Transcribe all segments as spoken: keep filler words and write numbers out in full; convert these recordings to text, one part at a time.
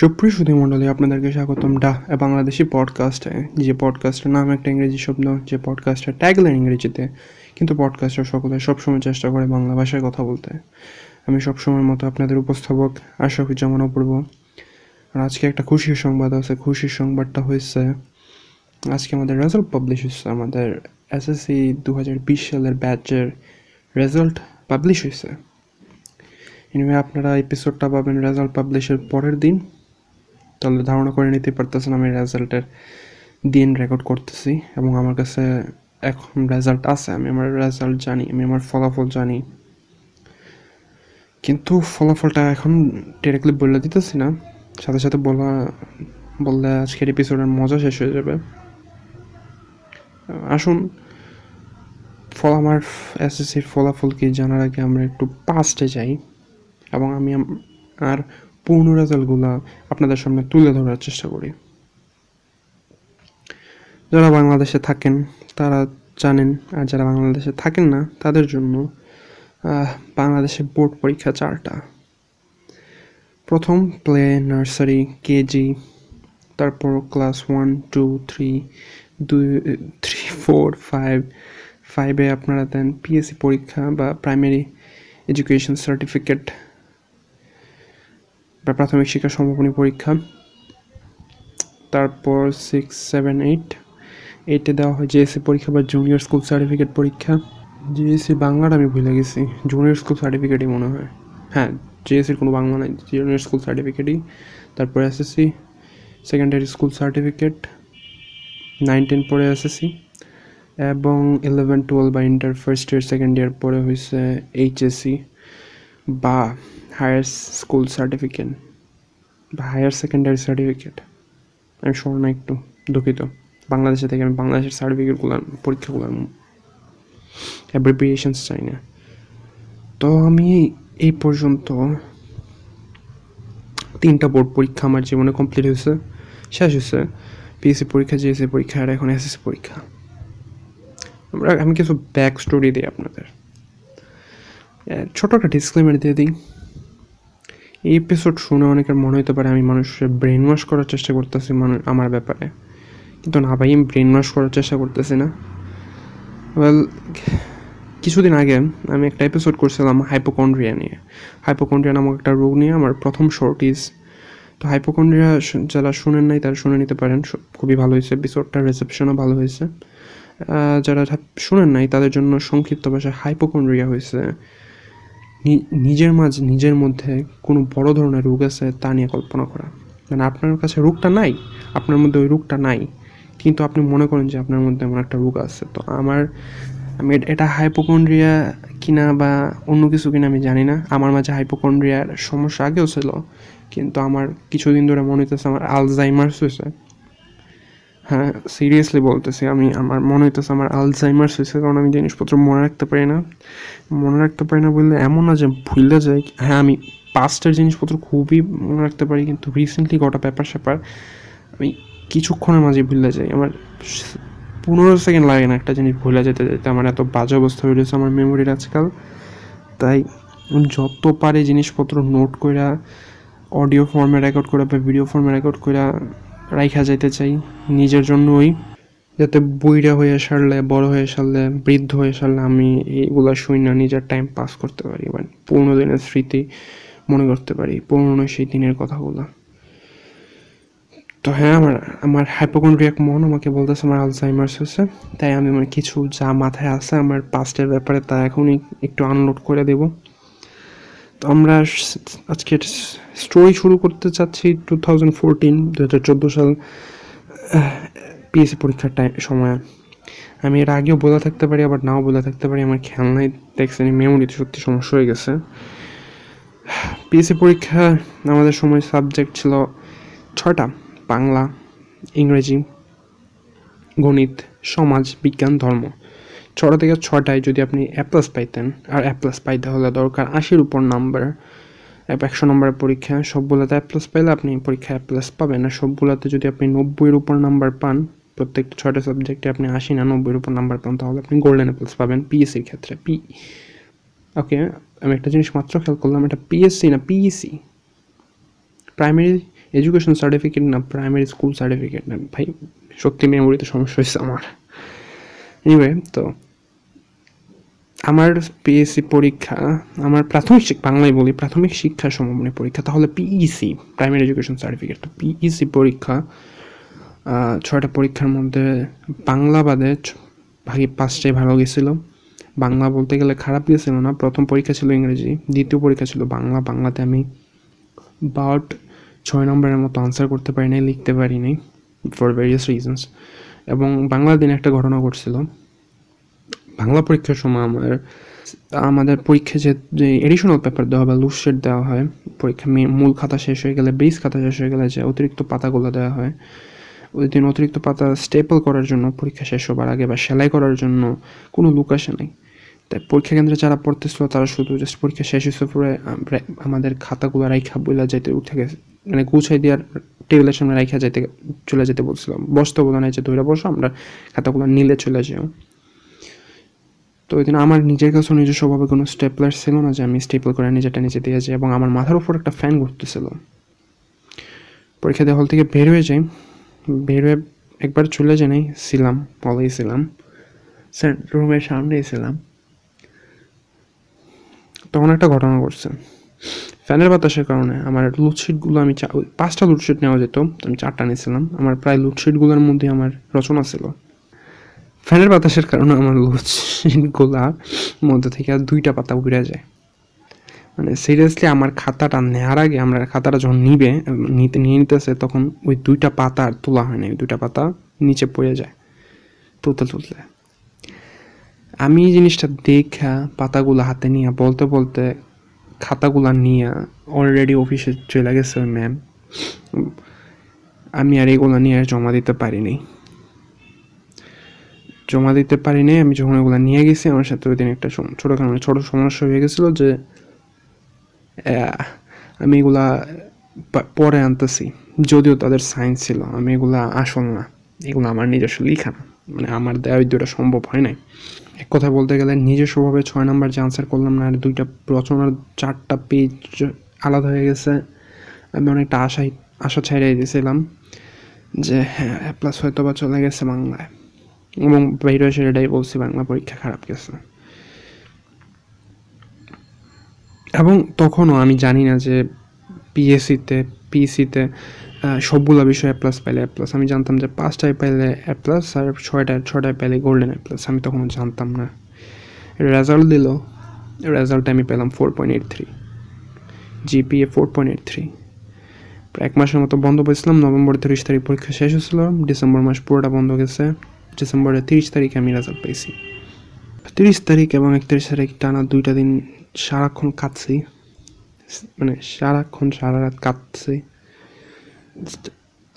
সুপ্রিয়ুদি মণ্ডলী, আপনাদেরকে স্বাগতম ডা বাংলাদেশি পডকাস্টে। যে পডকাস্টের নাম একটা ইংরেজি শব্দ, যে পডকাস্টের ট্যাগলাইন ইংরেজিতে, কিন্তু পডকাস্টার সকলে সবসময় চেষ্টা করে বাংলা ভাষায় কথা বলতে। আমি সবসময়ের মতো আপনাদের উপস্থাপক আশা জামান অপূর্ব। আর আজকে একটা খুশির সংবাদ আছে। খুশির সংবাদটা হয়েছে আজকে আমাদের রেজাল্ট পাবলিশ হয়েছে। আমাদের এসএসসি দু হাজার বিশ সালের ব্যাচের রেজাল্ট পাবলিশ হয়েছে। এনিওয়ে, আপনারা এপিসোডটা পাবেন রেজাল্ট পাবলিশের পরের দিন, তাহলে ধারণা করে নিতে পারতেছেন আমি রেজাল্টের দিন রেকর্ড করতেছি। এবং আমার কাছে এখন রেজাল্ট আছে, আমি আমার রেজাল্ট জানি, আমি আমার ফলাফল জানি, কিন্তু ফলাফলটা এখন ডিরেক্টলি বলে দিতেছি না। সাথে সাথে বলা বললে আজকের এপিসোডের মজা শেষ হয়ে যাবে। আসুন, ফল আমার এসএসসির ফলাফল কি জানার আগে আমরা একটু পাস্টে যাই, এবং আমি আর পূর্ণ রেজাল্টগুলো আপনাদের সামনে তুলে ধরার চেষ্টা করি। যারা বাংলাদেশে থাকেন তারা জানেন, আর যারা বাংলাদেশে থাকেন না তাদের জন্য বাংলাদেশে বোর্ড পরীক্ষা চারটা। প্রথম প্লে, নার্সারি, কেজি, তারপর ক্লাস ওয়ান টু থ্রি দুই থ্রি ফোর ফাইভ ফাইভে আপনারা দেন পিএসসি পরীক্ষা বা প্রাইমারি এডুকেশন সার্টিফিকেট বা প্রাথমিক শিক্ষা সমাপনী পরীক্ষা। তারপর সিক্স সেভেন এইট এইটে দেওয়া হয় জেএসসি পরীক্ষা বা জুনিয়র স্কুল সার্টিফিকেট পরীক্ষা। জেএসসি বাংলাটা আমি ভুলে গেছি, জুনিয়র স্কুল সার্টিফিকেটই মনে হয়। হ্যাঁ, জেএসসির কোনো বাংলা নেই, জুনিয়র স্কুল সার্টিফিকেটই। তারপর SSC secondary school certificate, nine ten পরে এসএসসি, এবং ইলেভেন টুয়েলভ বা inter first year second year পরে হয়েছে এইচএসসি বা হায়ার স্কুল সার্টিফিকেট বা হায়ার সেকেন্ডারি সার্টিফিকেট। আমি শোনো না, একটু দুঃখিত, বাংলাদেশে থেকে আমি বাংলাদেশের সার্টিফিকেটগুলো পরীক্ষাগুলোর অ্যাব্রিভিয়েশনস চাই না। তো আমি এই পর্যন্ত তিনটা বোর্ড পরীক্ষা আমার জীবনে কমপ্লিট হয়েছে, শেষ হয়েছে। পিএসসি পরীক্ষা, জিএসসি পরীক্ষা, আর এখন এসএসসি পরীক্ষা। আমরা আমি কিছু ব্যাক স্টোরি দিই আপনাদের। ছোটো একটা ডিসক্লেমার দিয়ে দিই। এই এপিসোড শুনে অনেকের মনে হতে পারে আমি মানুষের ব্রেন ওয়াশ করার চেষ্টা করতেছি মানুষ আমার ব্যাপারে, কিন্তু না ভাই, আমি ব্রেন ওয়াশ করার চেষ্টা করতেছি না। ওয়েল, কিছুদিন আগে আমি একটা এপিসোড করছিলাম হাইপোকন্ড্রিয়া নিয়ে। হাইপোকন্ড্রিয়া নামক একটা রোগ নিয়ে, আমার প্রথম শর্ট ইজ। তো হাইপোকন্ড্রিয়া যারা শুনেন নাই তারা শুনে নিতে পারেন, খুবই ভালো হয়েছে এপিসোডটা, রিসেপশনও ভালো হয়েছে। যারা শুনেন নাই তাদের জন্য সংক্ষিপ্ত ভাষায়, হাইপোকন্ড্রিয়া হয়েছে নিজের মাঝে নিজের মধ্যে কোনো বড় ধরনের রোগ আছে তা নিয়ে কল্পনা করা। মানে আপনার কাছে রোগটা নাই, আপনার মধ্যে ওই রোগটা নাই, কিন্তু আপনি মনে করেন যে আপনার মধ্যে এমন একটা রোগ আছে। তো আমার আমি এটা হাইপোকন্ড্রিয়া কিনা বা অন্য কিছু কিনা আমি জানি না। আমার মাঝে হাইপোকন্ড্রিয়ার সমস্যা আগেও ছিল, কিন্তু আমার কিছুদিন ধরে মনে হইতেছে আমার আলজাইমার্স হয়েছে। হ্যাঁ, সিরিয়াসলি বলতেছি, আমি আমার মনে হইতেছে আমার আলজাইমার্স হয়েছে, কারণ আমি জিনিসপত্র মনে রাখতে পারি না। মনে রাখতে পারি না বললে এমন না যে ভুলে যাই। হ্যাঁ, আমি পাস্টের জিনিসপত্র খুবই মনে রাখতে পারি, কিন্তু রিসেন্টলি গোটা ব্যাপার স্যাপার আমি কিছুক্ষণের মাঝে ভুলে যাই। আমার পনেরো সেকেন্ড লাগে না একটা জিনিস ভুলে যেতে যেতে। আমার এত বাজে অবস্থা হয়ে গেছে আমার মেমোরির আজকাল। তাই যত পারে জিনিসপত্র নোট করা, অডিও ফর্মে রেকর্ড করা বা ভিডিও ফর্মে রেকর্ড করা রাইখা যাইতে চাই নিজের জন্যই, যাতে বইরা হয়ে সারলে, বড় হয়ে সারলে, বৃদ্ধ হয়ে সারলে আমি এইগুলো শুই না, নিজের টাইম পাস করতে পারি, মানে পুরনো দিনের স্মৃতি মনে করতে পারি, পুরনো সেই দিনের কথাগুলো। তো হ্যাঁ, আমার আমার হাইপোকন্ড্রিয়াক মন আমাকে বলতেছে আমার আলজাইমার্স হয়েছে। তাই আমি আমার কিছু যা মাথায় আসে আমার পাস্টের ব্যাপারে তা এখনই একটু আনলোড করে দেব। তো আমরা আজকের স্টোরি শুরু করতে চাচ্ছি টু থাউজেন্ড ফোরটিন দু হাজার চোদ্দো সাল পিএসসি পরীক্ষার টাইম সময়। আমি এর আগেও বলে থাকতে পারি, আবার নাও বলে থাকতে পারি, আমার খেয়াল নাই। দেখছেন মেমোরিতে সত্যি সমস্যা হয়ে গেছে। পিএসসি পরীক্ষা আমাদের সময় সাবজেক্ট ছিল ছয়টা: বাংলা, ইংরেজি, গণিত, সমাজ, বিজ্ঞান, ধর্ম। ছটা থেকে ছটায় যদি আপনি এ প্লাস পাইতেন, আর এ প্লাস পাইতে হলে দরকার আশির উপর নাম্বার। একশো নম্বরের পরীক্ষা সবগুলোতে এ প্লাস পাইলে আপনি পরীক্ষায় এ প্লাস পাবেন। আর সবগুলোতে যদি আপনি নব্বইয়ের উপর নাম্বার পান, প্রত্যেকটা ছয়টা সাবজেক্টে আপনি আশি না নব্বইয়ের উপর নাম্বার পান, তাহলে আপনি গোল্ডেন এ প্লাস পাবেন পিএসসির ক্ষেত্রে। পি ওকে, আমি একটা জিনিস মাত্র খেয়াল করলাম, এটা পিএসসি না পিইসি, প্রাইমারি এডুকেশন সার্টিফিকেট না প্রাইমারি স্কুল সার্টিফিকেট না, ভাই শক্তি মেমোরিতে সমস্যা হয়েছে আমার। এনিওয়ে, তো আমার পিএসসি পরীক্ষা, আমার প্রাথমিক শিক্ষা, বাংলায় বলি প্রাথমিক শিক্ষা সমমানের পরীক্ষা, তাহলে পিইসি প্রাইমারি এডুকেশন সার্টিফিকেট। তো পিইসি পরীক্ষা ছয়টা পরীক্ষার মধ্যে বাংলা বাদে ভাগে পাঁচটাই ভালো গেছিলো। বাংলা বলতে গেলে খারাপ গেছিলো না। প্রথম পরীক্ষা ছিল ইংরেজি, দ্বিতীয় পরীক্ষা ছিল বাংলা। বাংলাতে আমি বাট ছয় নম্বরের মতো আনসার করতে পারি নাই, লিখতে পারি নাই ফর ভেরিয়াস রিজনস। এবং বাংলার দিন একটা ঘটনা ঘটছিল। বাংলা পরীক্ষার সময় আমার আমাদের পরীক্ষায় যে এডিশনাল পেপার দেওয়া হয় বা লুজশেড দেওয়া হয়, পরীক্ষা মূল খাতা শেষ হয়ে গেলে, বেস খাতা শেষ হয়ে গেলে যে অতিরিক্ত পাতাগুলো দেওয়া হয়, ওই দিন অতিরিক্ত পাতা স্টেপল করার জন্য পরীক্ষা শেষ হবার আগে বা সেলাই করার জন্য কোনো লুক আসে নাই। তাই পরীক্ষা কেন্দ্রে যারা পড়তেছিল তারা শুধু জাস্ট পরীক্ষা শেষ হওয়ার পরে আমরা আমাদের খাতাগুলো রাইখা বইলা যেতে উঠে গেছে, মানে গুছাই দেওয়ার টেবিলের সামনে রাইখা যেতে চলে যেতে বলছিলাম। বসতে বলা নাই যে ধৈর্য বসো, আমরা খাতাগুলো নিলে চলে যাও। তো ওই দিন আমার নিজের কাছেও নিজের স্বভাবে কোনো স্টেপলার ছিল না যে আমি স্টেপল করে নিজেটা নিজে দিয়ে যাই, এবং আমার মাথার উপর একটা ফ্যান ঘুরতেছিল। পরীক্ষা দেওয়া হল থেকে বের হয়ে যাই, বের হয়ে একবার চলে জানাই ছিলাম, বলেই ছিলাম, রুমের সামনেই ছিলাম, তখন একটা ঘটনা ঘটছে। ফ্যানের বাতাসের কারণে আমার লুডশিটগুলো, আমি পাঁচটা লুডশিট নেওয়া যেত, আমি চারটা নিয়েছিলাম। আমার প্রায় লুডশিটগুলোর মধ্যে আমার রচনা ছিল। ফ্যানের বাতাসের কারণে আমার লুডশিটগুলোর মধ্যে থেকে দুইটা পাতা উড়ে যায়। মানে সিরিয়াসলি আমার খাতাটা নেওয়ার আগে, আমরা খাতাটা যখন নিবে নিতে নিয়ে নিতেছে, তখন ওই দুইটা পাতা আর তোলা হয় না, ওই দুইটা পাতা নিচে পড়ে যায় তুলতে তুলতে। আমি এই জিনিসটা দেখা পাতাগুলো হাতে নিয়ে বলতে বলতে খাতাগুলো নিয়ে অলরেডি অফিসে চলে গেছে ম্যাম। আমি আর এগুলো নিয়ে আর জমা দিতে পারিনি জমা দিতে পারিনি আমি যখন এগুলো নিয়ে গেছি, আমার সাথে ওই দিন একটা ছোটো মানে ছোটো সমস্যা হয়ে গেছিলো যে আমি এগুলা পরে আনতেছি, যদিও তাদের সাইন ছিল। আমি এগুলা আসল না, এগুলো আমার নিজস্ব লেখা না, মানে আমার দেওয়া দুটো সম্ভব হয় নাই। এক কথা বলতে গেলে নিজস্বভাবে ছয় নাম্বার যে আনসার করলাম না, আর দুইটা রচনার চারটা পেজ আলাদা হয়ে গেছে। আমি অনেকটা আশা আশা ছাড়িয়ে দিয়েছিলাম যে হ্যাঁ প্লাস হয়তো বা চলে গেছে বাংলায়, এবং বাইরে সেটাই বলছি বাংলা পরীক্ষা খারাপ গেছে। এবং তখনও আমি জানি না যে পিএসসিতে পিএসসিতে সবগুলো বিষয়ে এ প্লাস পাইলে এ প্লাস, আমি জানতাম যে পাঁচটায় পাইলে এ প্লাস আর ছয়টায় ছয়টায় পাইলে গোল্ডেন এ প্লাস, আমি তখনও জানতাম না। রেজাল্ট দিল, রেজাল্টে আমি পেলাম four point eight three GPA four point eight three. এক মাসের মতো বন্ধ পেয়েছিলাম। নভেম্বর তিরিশ তারিখ পরীক্ষা শেষ হয়েছিল, ডিসেম্বর মাস পুরোটা বন্ধ গেছে। ডিসেম্বরের তিরিশ তারিখে আমি রেজাল্ট পেয়েছি। তিরিশ তারিখ এবং একত্রিশ তারিখ টানা দুইটা দিন সারাক্ষণ কাঁদছি, মানে সারাক্ষণ সারা রাত কাঁদছি।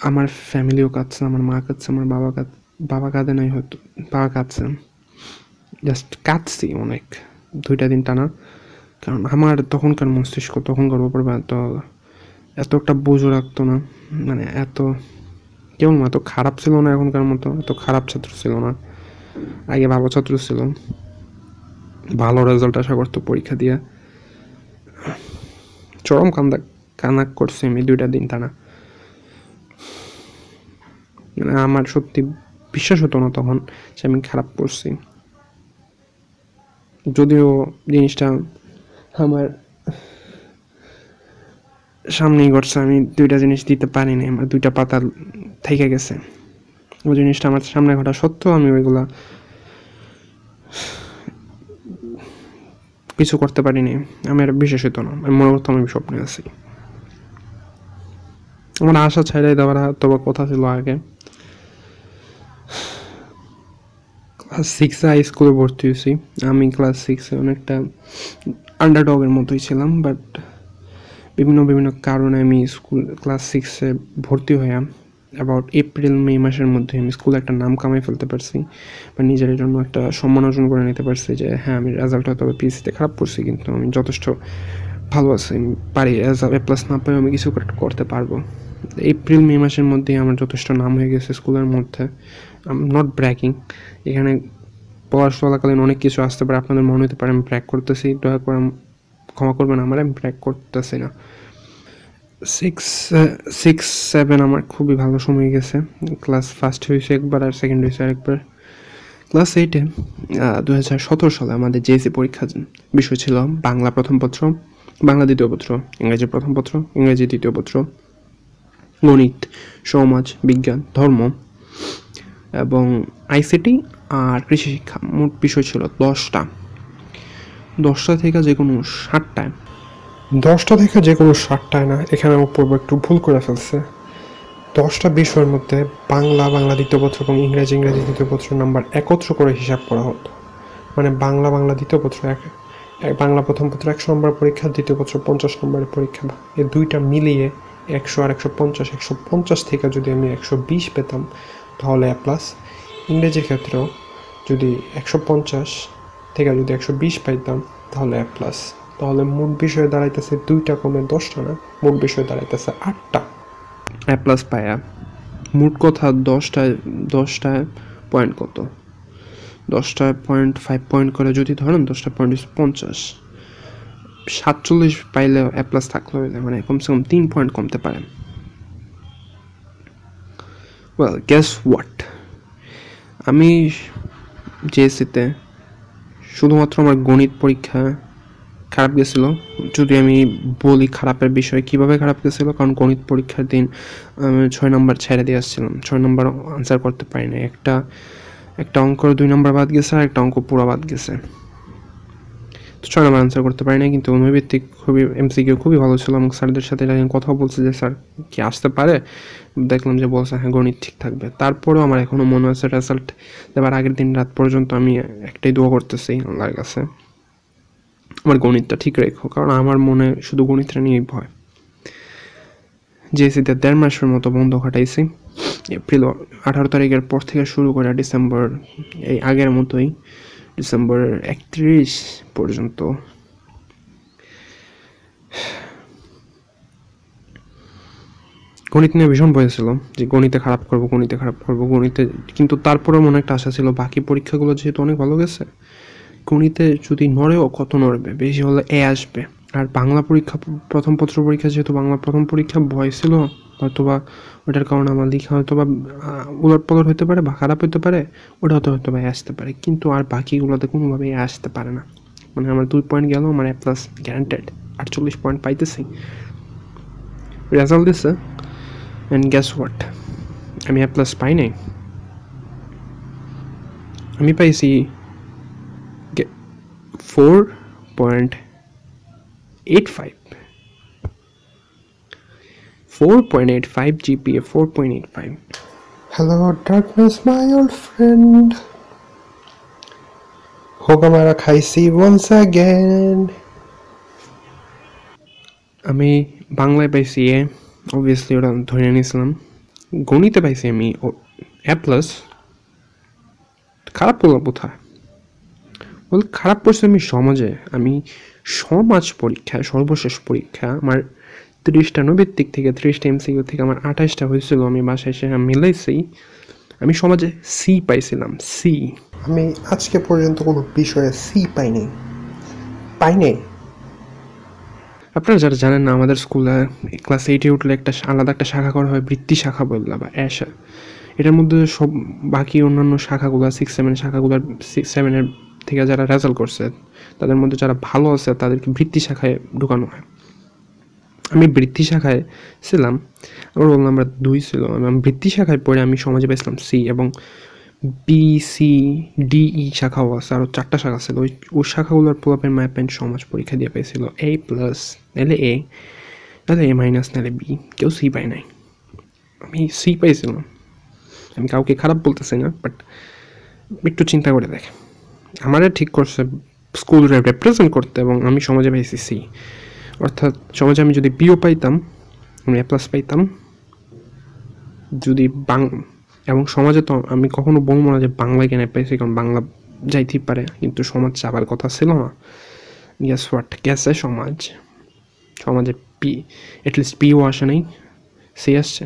আমার ফ্যামিলিও কাঁদছে, আমার মা কাঁদছে, আমার বাবা কাঁদ বাবা কাঁদে নাই হয়তো, বাবা কাঁদছে, জাস্ট কাঁদছি অনেক দুইটা দিন টানা। কারণ আমার তখনকার মস্তিষ্ক, তখনকার ব্যাপার এত এত একটা বোঝো রাখতো না, মানে এত কেমন এত খারাপ ছিল না এখনকার মতো, এত খারাপ ছাত্র ছিল না। আগে ভালো ছাত্র ছিল, ভালো রেজাল্ট আশা করতো পরীক্ষা দিয়ে। চরম কান্দা কানাক করছি আমি দুইটা দিন টানা। মানে আমার সত্যি বিশ্বাস হতো না তখন যে আমি খারাপ করছি, যদিও জিনিসটা আমার সামনেই ঘটছে। আমি দুইটা জিনিস দিতে পারিনি, আমার দুইটা পাতা থেকে গেছে। ওই জিনিসটা আমার সামনে ঘটা সত্ত্বেও আমি ওইগুলা কিছু করতে পারিনি। আমি আর বিশেষ হতো না, আমি মনে করতাম আমি স্বপ্নে আছি। আমার আশা ছাড়াই দেওয়ার তবা কথা ছিল আগে। ক্লাস সিক্সে হাই স্কুলে ভর্তি হয়েছি। আমি ক্লাস সিক্সে অনেকটা আন্ডারডগের মতোই ছিলাম, বাট বিভিন্ন বিভিন্ন কারণে আমি স্কুল ক্লাস সিক্সে ভর্তি হইয়া অ্যাবাউট এপ্রিল মে মাসের মধ্যে আমি স্কুলে একটা নাম কামাই ফেলতে পারছি বা নিজের জন্য একটা সম্মান অর্জন করে নিতে পারছি যে হ্যাঁ আমি রেজাল্ট হয়তো পিএসসিতে খারাপ করছি, কিন্তু আমি যথেষ্ট ভালো আছি, আমি পারি, এ প্লাস না পাই আমি কিছু করতে পারবো। এপ্রিল মে মাসের মধ্যেই আমার যথেষ্ট নাম হয়ে গেছে স্কুলের মধ্যে। আই এম নট ব্র্যাকিং, এখানে পড়াশোনাকালীন অনেক কিছু আসতে পারে, আপনাদের মনে হতে পারে আমি ব্র্যাক করতেছি, দয়া করে ক্ষমা করবেন আমার, আমি ব্র্যাক করতেছি না। সিক্স সিক্স সেভেন আমার খুবই ভালো সময় গেছে। ক্লাস ফার্স্ট হয়েছে একবার, আর সেকেন্ড হয়েছে আরেকবার। ক্লাস এইটে দু হাজার সতেরো সালে আমাদের জেএসি পরীক্ষা বিষয় ছিল বাংলা প্রথম পত্র, বাংলা দ্বিতীয় পত্র, ইংরেজি প্রথম পত্র, ইংরেজি দ্বিতীয় পত্র, গণিত, সমাজ বিজ্ঞান, ধর্ম এবং আইসিটি আর কৃষি শিক্ষা, মোট বিষয় ছিল দশটা। দশটা থেকে যে কোনো ষাটটায় দশটা থেকে যে কোনো ষাটটায় না, এখানে পূর্ব একটু ভুল করে ফেলছে। দশটা বিষয়ের মধ্যে বাংলা বাংলা দ্বিতীয় পত্র এবং ইংরেজি ইংরেজি দ্বিতীয় পত্র নাম্বার একত্র করে হিসাব করা হতো। মানে বাংলা বাংলা দ্বিতীয় পত্র এক, বাংলা প্রথম পত্র একশো নম্বরের পরীক্ষা, দ্বিতীয় পত্র পঞ্চাশ নম্বরের পরীক্ষা, এই দুইটা মিলিয়ে একশো আর একশো পঞ্চাশ একশো পঞ্চাশ থেকে যদি আমি একশো বিশ পেতাম তাহলে এ প্লাস। ইংরেজির ক্ষেত্রেও যদি একশো পঞ্চাশ থেকে যদি একশো বিশ পাইতাম তাহলে এ প্লাস। তাহলে মোট বিষয়ে দাঁড়াইতেছে দুইটা কমে দশটা না, মোট বিষয়ে দাঁড়াইতেছে আটটা এ প্লাস পায়া। মোট কথা দশটায় দশটায় পয়েন্ট কত, দশটায় পয়েন্ট ফাইভ পয়েন্ট করে যদি ধরেন দশটা পয়েন্ট পঞ্চাশ, সাতচল্লিশ পাইলেও এ প্লাস থাকলে মানে কমসে কম তিন পয়েন্ট কমতে পারে। ওয়েল গেস হোয়াট, আমি জেএসিতে শুধুমাত্র আমার গণিত পরীক্ষা খারাপ গেছিল। যদি আমি বলি খারাপের বিষয় কীভাবে খারাপ গেছিলো, কারণ গণিত পরীক্ষার দিন আমি ছয় নম্বর ছেড়ে দিয়ে আসছিলাম, ছয় নম্বর আনসার করতে পারি না। একটা একটা অঙ্ক দুই নম্বর বাদ গেছে, আর একটা অঙ্ক পুরো বাদ গেছে, তো ছয় নম্বর আনসার করতে পারি না। কিন্তু অনুভিত্তিক খুবই এমসিকিউ খুবই ভালো ছিল, এবং স্যারদের সাথে কথাও বলছে যে স্যার কি আসতে পারে, দেখলাম যে বলছে হ্যাঁ গণিত ঠিক থাকবে। তারপরেও আমার এখনও মনে আছে রেজাল্ট দেবার আগের দিন রাত পর্যন্ত আমি একটাই দোয়া করতেছি আল্লাহর কাছে, আমার গণিতটা ঠিক রেখো, কারণ আমার মনে শুধু গণিতটা নিয়েই ভয়। জেএসিতে দেড় মাসের মতো বন্ধ কাটাইছি। এপ্রিল আঠারো তারিখের পর থেকে শুরু করে ডিসেম্বর এই আগের মতোই ডিসেম্বরের একত্রিশ পর্যন্ত গণিত নিয়ে ভীষণ ভয় ছিল যে গণিতে খারাপ করবো, গণিতে খারাপ করবো গণিতে। কিন্তু তারপরেও মনে একটা আশা ছিল বাকি পরীক্ষাগুলো যেহেতু অনেক ভালো গেছে, গণিতে যদি নড়েও কত নড়বে, বেশি হলে এ আসবে। আর বাংলা পরীক্ষা প্রথম পত্র পরীক্ষা যেহেতু বাংলা প্রথম পরীক্ষা ভয় ছিল, হয়তোবা ওটার কারণে আমার লেখা হয়তোবা উলট পালট হতে পারে বা খারাপ হতে পারে, ওটা হয়তো হয়তো বা আসতে পারে। কিন্তু আর বাকিগুলোতে কোনোভাবেই আসতে পারে না। মানে আমার দুই পয়েন্ট গেল, আমার এ প্লাস গ্যারান্টেড, আটচল্লিশ পয়েন্ট পাইতেছি। রেজাল্ট দিছে অ্যান্ড গ্যাস হোয়াট, আমি এ প্লাস পাই নাই, আমি পাইছি four point eight five four point eight five G P A four point eight five. Hello darkness my old friend, hoga mera khaisi once again. আমি বাংলায় পাইছি এ, obviously ওটা ধরে নিয়েছিলাম। গণিতে পাইছি আমি এ প্লাস, খারাপ বললাম কোথায়। বল খারাপ পড়ছে আমি সমাজে, আমি সমাজ পরীক্ষায় সর্বশেষ পরীক্ষা আমার তিরিশটা নৈভিত্তিক থেকে, তিরিশটা এমসিকিউ থেকে আমার আঠাশটা হয়েছিল, আমি বাসায় এসে মিলাইছি। আমি সমাজে সি পাইছিলাম, সি। আমি আজকে পর্যন্ত কোনো বিষয়ে সি পাইনি পাইনি আপনারা যারা জানেন না, আমাদের স্কুলে ক্লাস এইটে উঠলে একটা আলাদা একটা শাখা করা হয় বৃত্তি শাখা বললা বা আশা। এটার মধ্যে সব বাকি অন্যান্য শাখাগুলো সিক্স সেভেন শাখাগুলোর সিক্স সেভেনের থেকে যারা রেজাল্ট করছে তাদের মধ্যে যারা ভালো আছে তাদেরকে বৃত্তি শাখায় ঢুকানো হয়। আমি বৃত্তি শাখায় ছিলাম, আমার রোল নাম্বার দুই ছিল। আমি বৃত্তি শাখায় পড়ে আমি সমাজে পেয়েছিলাম সি, এবং বি সি ডি ই শাখাও আছে, আরও চারটা শাখা ছিল। ওই ওই শাখাগুলোর প্রভাবের ম্যাপ অ্যান্ড সমাজ পরীক্ষা দিয়ে পেয়েছিল এ প্লাস, নাহলে এ, নাহলে এ মাইনাস, নাহলে বি, কেউ সি পায় নাই। আমি সি পাইছিলাম। আমি কাউকে খারাপ বলতেছি না, বাট একটু চিন্তা করে দেখ, আমারে ঠিক করছে স্কুল রিপ্রেজেন্ট করতে, এবং আমি সমাজে পাইছি সি। অর্থাৎ সমাজে আমি যদি বিও পাইতাম আমি এ প্লাস পাইতাম। যদি বাং এবং সমাজে তো আমি কখনো বলবো না যে বাংলা কেন পাইছি, কারণ বাংলা যাইতেই পারে, কিন্তু সমাজ চাবার কথা ছিল না। গ্যাস হোয়াট, গ্যাসে সমাজ, সমাজে পি অ্যাটলিস্ট পিও আসে নাই, সি আসছে।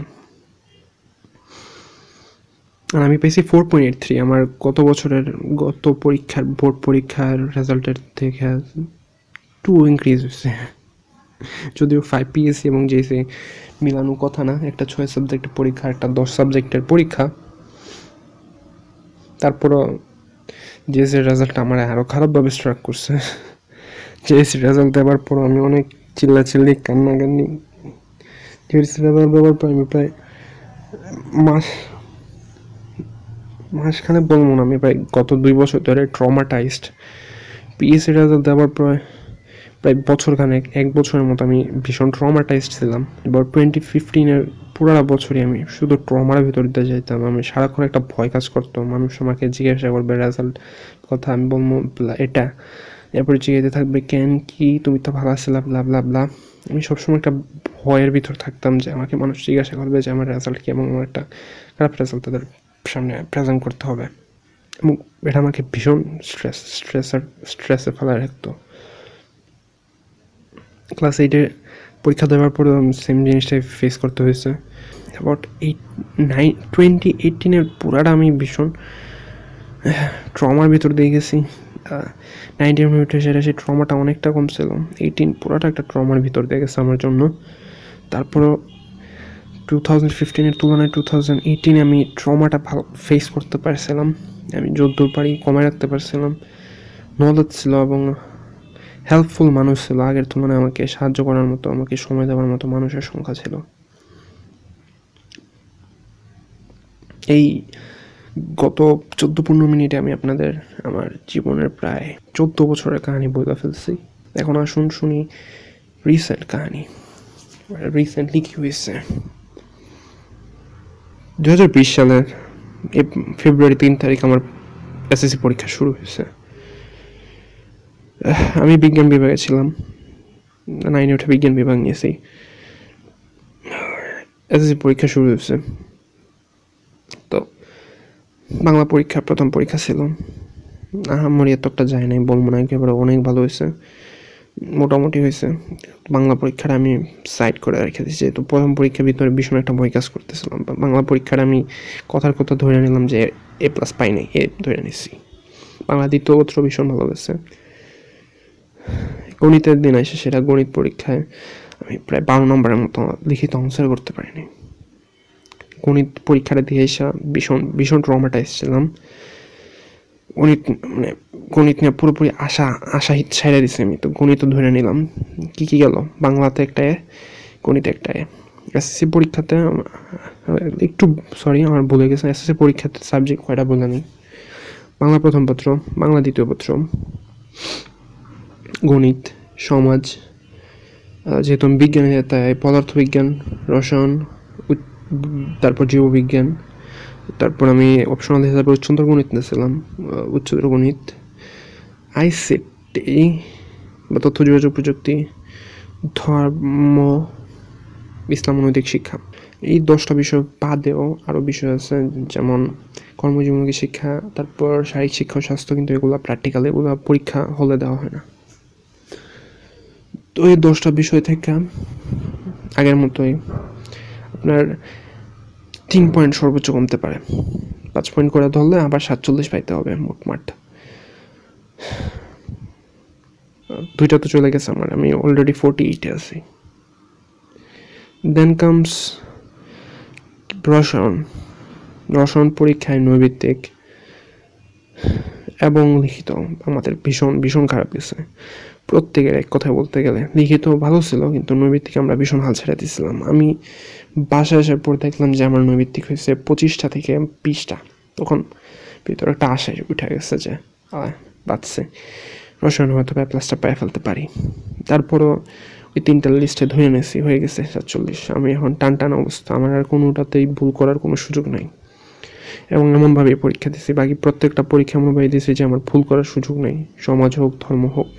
আর আমি পেয়েছি ফোর পয়েন্ট এইট থ্রি, আমার গত বছরের গত পরীক্ষার বোর্ড পরীক্ষার রেজাল্টের থেকে টু ইনক্রিজ হয়েছে। যদিও ফাইভ পিএসসি এবং জেএসসি মিলানো কথা না, একটা ছয় সাবজেক্টের পরীক্ষা, একটা দশ সাবজেক্টের পরীক্ষা। তারপরও জেএসসির রেজাল্ট আমার আরও খারাপভাবে স্ট্রাক করছে। জেএসসির রেজাল্ট দেওয়ার পর আমি অনেক চিল্লাচিল্লি, কান্নাকান্নি। জেএসসির রেজাল্ট দেওয়ার পর আমি প্রায় মাস মাসখানে বলবো না, আমি প্রায় গত দুই বছর ধরে ট্রমাটাইজড। পিএসসি রেজাল্ট দেওয়ার পর প্রায় বছরখানেক, এক বছরের মতো আমি ভীষণ ট্রমাটাইজড ছিলাম। এবার টোয়েন্টি ফিফটিনের পুরোটা বছরই আমি শুধু ট্রমার ভিতর দিয়ে যাইতাম। আমি সারাক্ষণ একটা ভয় কাজ করতাম, মানুষ আমাকে জিজ্ঞাসা করবে রেজাল্ট কথা, আমি বলবো এটা, এরপরে জিজ্ঞাসা থাকবে কেন, কি তুমি তো ভালো আছিলা, ব্লা ব্লা ব্লা। আমি সবসময় একটা ভয়ের ভিতর থাকতাম যে আমাকে মানুষ জিজ্ঞাসা করবে যে আমার রেজাল্ট কি, এবং আমার একটা খারাপ রেজাল্ট তাদের সামনে প্রেজেন্ট করতে হবে, এবং এটা আমাকে ভীষণ স্ট্রেস স্ট্রেসার স্ট্রেসে ফেলা রাখতো। ক্লাস এইটের পরীক্ষা দেওয়ার পরেও সেম জিনিসটাই ফেস করতে হয়েছে। অ্যাবাউট এইট নাইন টোয়েন্টি এইটিনের পুরাটা আমি ভীষণ ট্রমার ভিতর দিয়ে গেছি। নাইনটিন মিনিটে সেটা সেই ট্রমাটা অনেকটা কমছিল, এইটিন পুরাটা একটা ট্রমার ভিতর দিয়ে গেছে আমার জন্য। তারপরেও টু থাউজেন্ড ফিফটিনের তুলনায় টু থাউজেন্ড এইটিনে আমি ট্রমাটা ভালো ফেস করতে পারছিলাম, আমি যতদূর পারি কমায় রাখতে পারছিলাম। নলেজ ছিল এবং হেল্পফুল মানুষ ছিল, আগের তুলনায় আমাকে সাহায্য করার মতো, আমাকে সময় দেওয়ার মতো মানুষের সংখ্যা ছিল। এই গত চোদ্দো পনেরো মিনিটে আমি আপনাদের আমার জীবনের প্রায় চোদ্দো বছরের কাহিনী বইতে ফেলছি। এখন আসুন শুনি রিসেন্ট কাহিনী, রিসেন্টলি কি হয়েছে। দু হাজার বিশ সালের ফেব্রুয়ারি তিন তারিখ আমার এসএসসি পরীক্ষা শুরু হয়েছে। আমি বিজ্ঞান বিভাগে ছিলাম, নাইনে উঠে বিজ্ঞান বিভাগ নিয়েছি। এসএসসি পরীক্ষা শুরু হয়েছে, তো বাংলা পরীক্ষা প্রথম পরীক্ষা ছিল। আমার এতটা যায় নাই, বলবো না একেবারে অনেক ভালো হয়েছে, মোটামুটি হয়েছে। বাংলা পরীক্ষাটা আমি সাইড করে রেখে দিয়েছি, যেহেতু প্রথম পরীক্ষার ভিতরে ভীষণ একটা ভয় কাজ করতেছিলাম। বাংলা পরীক্ষাটা আমি কথার কথা ধরে নিলাম যে এ প্লাস পাই নাই, এ ধরে নিচ্ছি। বাংলা দ্বিতীয় পত্র ভীষণ ভালো হয়েছে। গণিতের দিন আসে, সেটা গণিত পরীক্ষায় আমি প্রায় বারো নম্বরের মতো লিখিত অ্যান্সার করতে পারিনি। গণিত পরীক্ষাটা দিয়ে এসে ভীষণ ভীষণ ট্রমাটাইজ ছিলাম। গণিত মানে গণিত নিয়ে পুরোপুরি আশা আশা হিট ছেড়ে দিয়েছি আমি। তো গণিত ধরে নিলাম, কী কী গেল, বাংলাতে একটা এ, গণিত একটা এ। এসএসসি পরীক্ষাতে একটু সরি আমার ভুলে গেছে, এসএসসি পরীক্ষাতে সাবজেক্ট কয়টা বলে নি। বাংলা প্রথম পত্র, বাংলা দ্বিতীয় পত্র, গণিত, সমাজ, যেহেতু আমি বিজ্ঞানে তাই পদার্থবিজ্ঞান, রসায়ন, তারপর জীববিজ্ঞান, তারপর আমি অপশনাল হিসাবে উচ্চতর গণিত নিয়েছিলাম, উচ্চতর গণিত, আইসিটি বা তথ্য যোগাযোগ প্রযুক্তি, ধর্ম, ইসলাম, অনৈতিক শিক্ষা। এই দশটা বিষয় বাদেও আরও বিষয় আছে, যেমন কর্মজীবনমুখী শিক্ষা, তারপর শারীরিক শিক্ষা, স্বাস্থ্য, কিন্তু এগুলো প্র্যাকটিক্যাল, এগুলো পরীক্ষা হলে দেওয়া হয় না। তো এই দশটা বিষয় থেকে আগের মতোই আপনার তিন পয়েন্ট সর্বোচ্চ কমতে পারে, পাঁচ পয়েন্ট করে ধরলে আবার সাতচল্লিশ পাইতে হবে মোটমাট। দুইটা তো চলে গেছে আমার, আমি অলরেডি ফোরটি এইটে আছি। দেন কামস রসায়ন। রসায়ন পরীক্ষায় নৈবিত্তিক এবং লিখিত আমাদের ভীষণ ভীষণ খারাপ গেছে প্রত্যেকের। এক কথায় বলতে গেলে লিখিত ভালো ছিল, কিন্তু নৈবিত্তিক আমরা ভীষণ হাল ছেড়ে দিয়েছিলাম। আমি বাসায় আসার পর দেখলাম যে আমার নৈবিত্তিক হয়েছে পঁচিশটা থেকে বিশটা, তখন ভিতরে একটা আশায় উঠে গেছে যে বাঁচছে, রসায়ন হয়তো প্রায় প্লাসটা পায়ে ফেলতে পারি। তারপরও ওই তিনটা লিস্টে ধরে নিয়েছি, হয়ে গেছে সাতচল্লিশ। আমি এখন টান টান অবস্থা, আমার আর কোনোটাতেই ভুল করার কোনো সুযোগ নাই, এবং এমনভাবে পরীক্ষা দিয়েছি, বাকি প্রত্যেকটা পরীক্ষা এমনভাবে দিয়েছি যে আমার ভুল করার সুযোগ নেই, সমাজ হোক, ধর্ম হোক।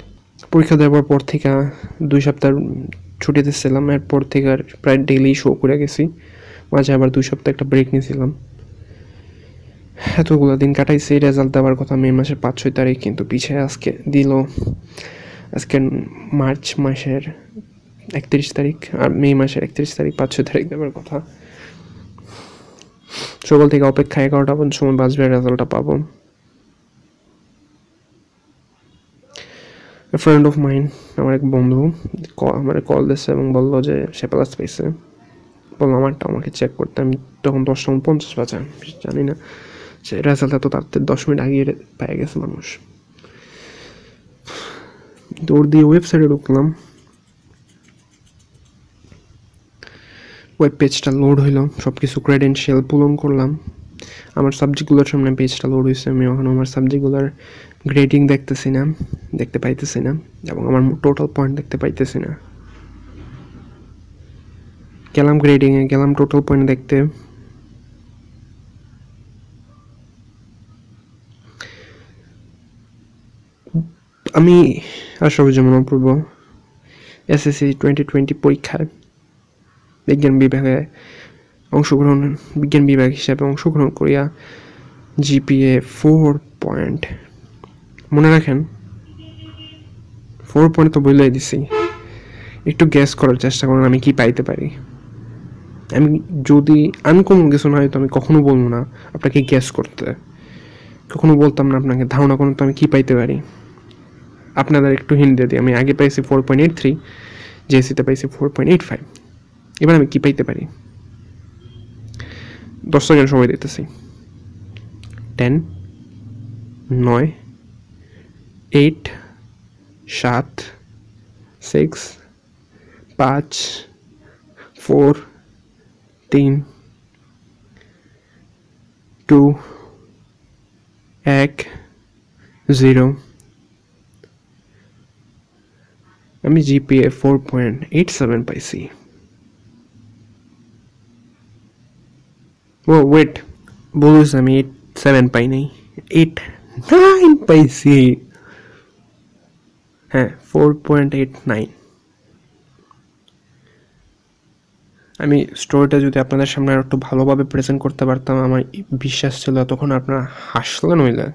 পরীক্ষা দেওয়ার পর থেকে দুই সপ্তাহ ছুটিতে ছিলাম, এরপর থেকে আর প্রায় ডেইলি শো করে গেছি, মাঝে আবার দুই সপ্তাহ একটা ব্রেক নিয়েছিলাম। এতগুলো দিন কাটাইছি। রেজাল্ট দেওয়ার কথা মে মাসের পাঁচ ছয় তারিখ, কিন্তু পিছিয়ে আজকে দিল, আজকে মার্চ মাসের একত্রিশ তারিখ, আর মে মাসের একত্রিশ তারিখ, পাঁচ ছয় তারিখ দেওয়ার কথা। সকাল থেকে অপেক্ষা, এগারোটা পর্যন্ত সময় বাঁচবে, রেজাল্টটা পাবো। a friend of mine, আমার এক বন্ধু আমার কল দিচ্ছে এবং বললো যে সে প্লাস পেয়েছে, বললো আমারটা আমাকে চেক করতে। আমি তখন দশটা পঞ্চাশ বাজে, জানি না সে রেজাল্টটা তো তার দশ মিনিট আগিয়ে পেয়ে গেছে মানুষ। দৌড় দিয়ে ওয়েবসাইটে ঢুকলাম, ওয়েব পেজটা লোড হইল, সব কিছু ক্রেডেন্সিয়াল পূরণ করলাম। আমার সাবজেক্টগুলোর সামনে পেজটা লোড হয়েছে, আমি এখন আমার সাবজেক্টগুলোর গ্রেডিং দেখতেছি না, দেখতে পাইতেছি না, এবং আমার টোটাল পয়েন্ট দেখতে পাইতেছি না। গেলাম গ্রেডিংয়ে, গেলাম টোটাল পয়েন্ট দেখতে, আমি আশিয়া জামান অপূর্ব এসএসসি টোয়েন্টি টোয়েন্টি পরীক্ষায় বিজ্ঞান বিভাগে অংশগ্রহণ বিজ্ঞান বিভাগ হিসাবে অংশগ্রহণ করিয়া জিপিএ ফোর পয়েন্ট, মনে রাখেন ফোর পয়েন্ট তো বলে দিছি। একটু গ্যাস করার চেষ্টা করুন আমি কি পাইতে পারি। আমি যদি আনকমন কিছু না হয় তো আমি কখনো বলবো না আপনাকে গ্যাস করতে, কখনো বলতাম না আপনাকে ধারণা করুন তো আমি কী পাইতে পারি। আপনাদের একটু হিন্ট দিয়ে দিই, আমি আগে পাইছি ফোর পয়েন্ট এইট থ্রি, জেএসসিতে পাইছি ফোর পয়েন্ট এইট ফাইভ, এবার আমি কী পাইতে পারি। দশ সেকেন্ড সময় দিতেছি, টেন, নয়, এইট, সাত, সিক্স, পাঁচ, ফোর, তিন, টু, এক, জিরো। আমি GPA four point eight seven পাইছি। ও ওয়েট, বলুস আমি এইট সেভেন পাই নাই, এইট নাইন পাইছি। হ্যাঁ, ফোর পয়েন্ট এইট নাইন। আমি স্টোরিটা যদি আপনাদের সামনে আর একটু ভালোভাবে প্রেজেন্ট করতে পারতাম আমার বিশ্বাস ছিল। তখন আপনারা হাসলেন, হইলে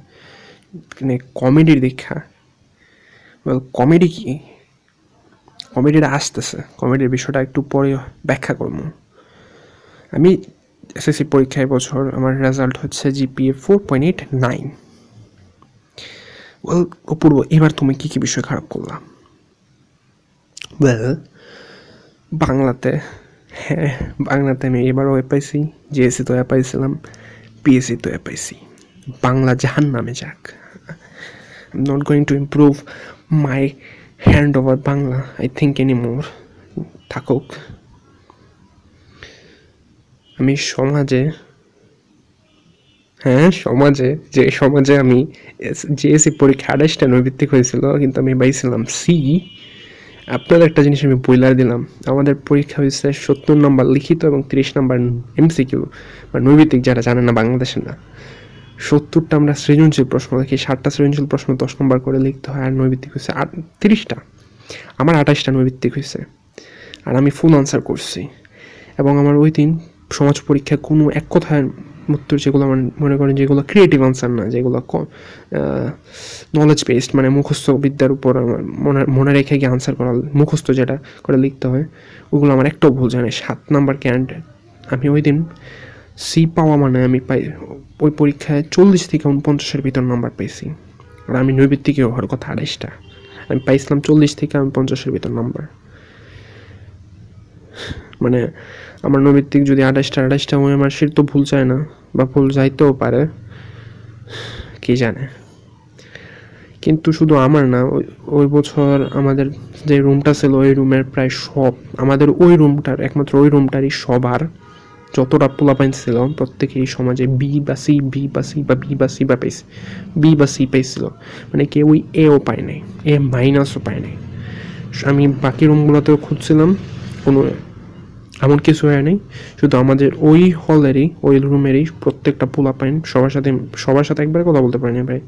মানে কমেডির দীক্ষা, কমেডি কি, কমেডিটা আসতেছে, কমেডির বিষয়টা একটু পরে ব্যাখ্যা করবো। আমি এসএসসি পরীক্ষায় বছর আমার রেজাল্ট হচ্ছে GPA four point eight nine. Well Apurbo, এবার তুমি কী কী বিষয় খারাপ করলাম। ওয়েল বাংলাতে, হ্যাঁ বাংলাতে আমি এবারও এ পাইছি, জিএসসি তো এ পাইছিলাম, পিএসসি তো এ পাইছি। বাংলা জাহান নামে যাক, I am not going to improve my hand over Bangla I think any more, থাকুক। আমি সমাজে, হ্যাঁ সমাজে, যে সমাজে আমি জিএসসি পরীক্ষা আঠাশটা নৈভিত্তিক হয়েছিল কিন্তু আমি বাইছিলাম সি। আপনাদের একটা জিনিস আমি বইলার দিলাম, আমাদের পরীক্ষা হয়েছে সত্তর নম্বর লিখিত এবং তিরিশ নম্বর এমসিকিউ বা নৈভিত্তিক, যারা জানে না বাংলাদেশে না। সত্তরটা আমরা সৃজনশীল প্রশ্ন লিখি, ষাটটা সৃজনশীল প্রশ্ন দশ নম্বর করে লিখতে হয়, আর নৈভিত্তিক হয়েছে আট তিরিশটা, আমার আঠাশটা নৈভিত্তিক হয়েছে আর আমি ফুল আনসার করছি। এবং আমার ওই দিন সমাজ পরীক্ষা কোনো এক কথায় উত্তর, যেগুলো আমার মনে করেন যেগুলো ক্রিয়েটিভ আনসার না, যেগুলো নলেজ বেসড মানে মুখস্থ বিদ্যার উপর আমার মনে মনে রেখে গিয়ে আনসার করা, মুখস্থ যেটা করে লিখতে হয়, ওগুলো আমার একটাও ভুল জানে। সাত নাম্বার ক্যান্ড আমি ওই দিন সি পাওয়া মানে আমি পাই ওই পরীক্ষায় চল্লিশ থেকে উনপঞ্চাশের ভিতর নাম্বার পাইছি, আর আমি নৈবিত্তিকে হওয়ার কথা আড়াইশটা, আমি পাইছিলাম চল্লিশ থেকে উনপঞ্চাশের ভিতর নাম্বার। মানে আমার নৈবিত্তিক যদি আঠাশটা আঠাশটা হয়, আমার সেটা তো ভুল যায় না বা ভুল যাইতেও পারে কি জানে। কিন্তু শুধু আমার না, ওই বছর আমাদের যে রুমটা ছিল ওই রুমের প্রায় সব, আমাদের ওই রুমটার একমাত্র ওই রুমটারই সবার যতটা পোলাপাইন ছিল প্রত্যেকেই সমাজে বি বা সি, বি বা সি বা বি বা সি বা পেয়েছে, বি বা সি পেয়েছিল, মানে কেউই এও পায় নাই, এ মাইনাসও পায় নাই। আমি বাকি রুমগুলোতেও খুঁজছিলাম, কোনো এমন কিছু হয় নাই, শুধু আমাদের ওই হলেরই ওই রুমেরই প্রত্যেকটা পোলাপাইন সবার সাথে সবার সাথে একবার কথা বলতে পারিনি ভাই।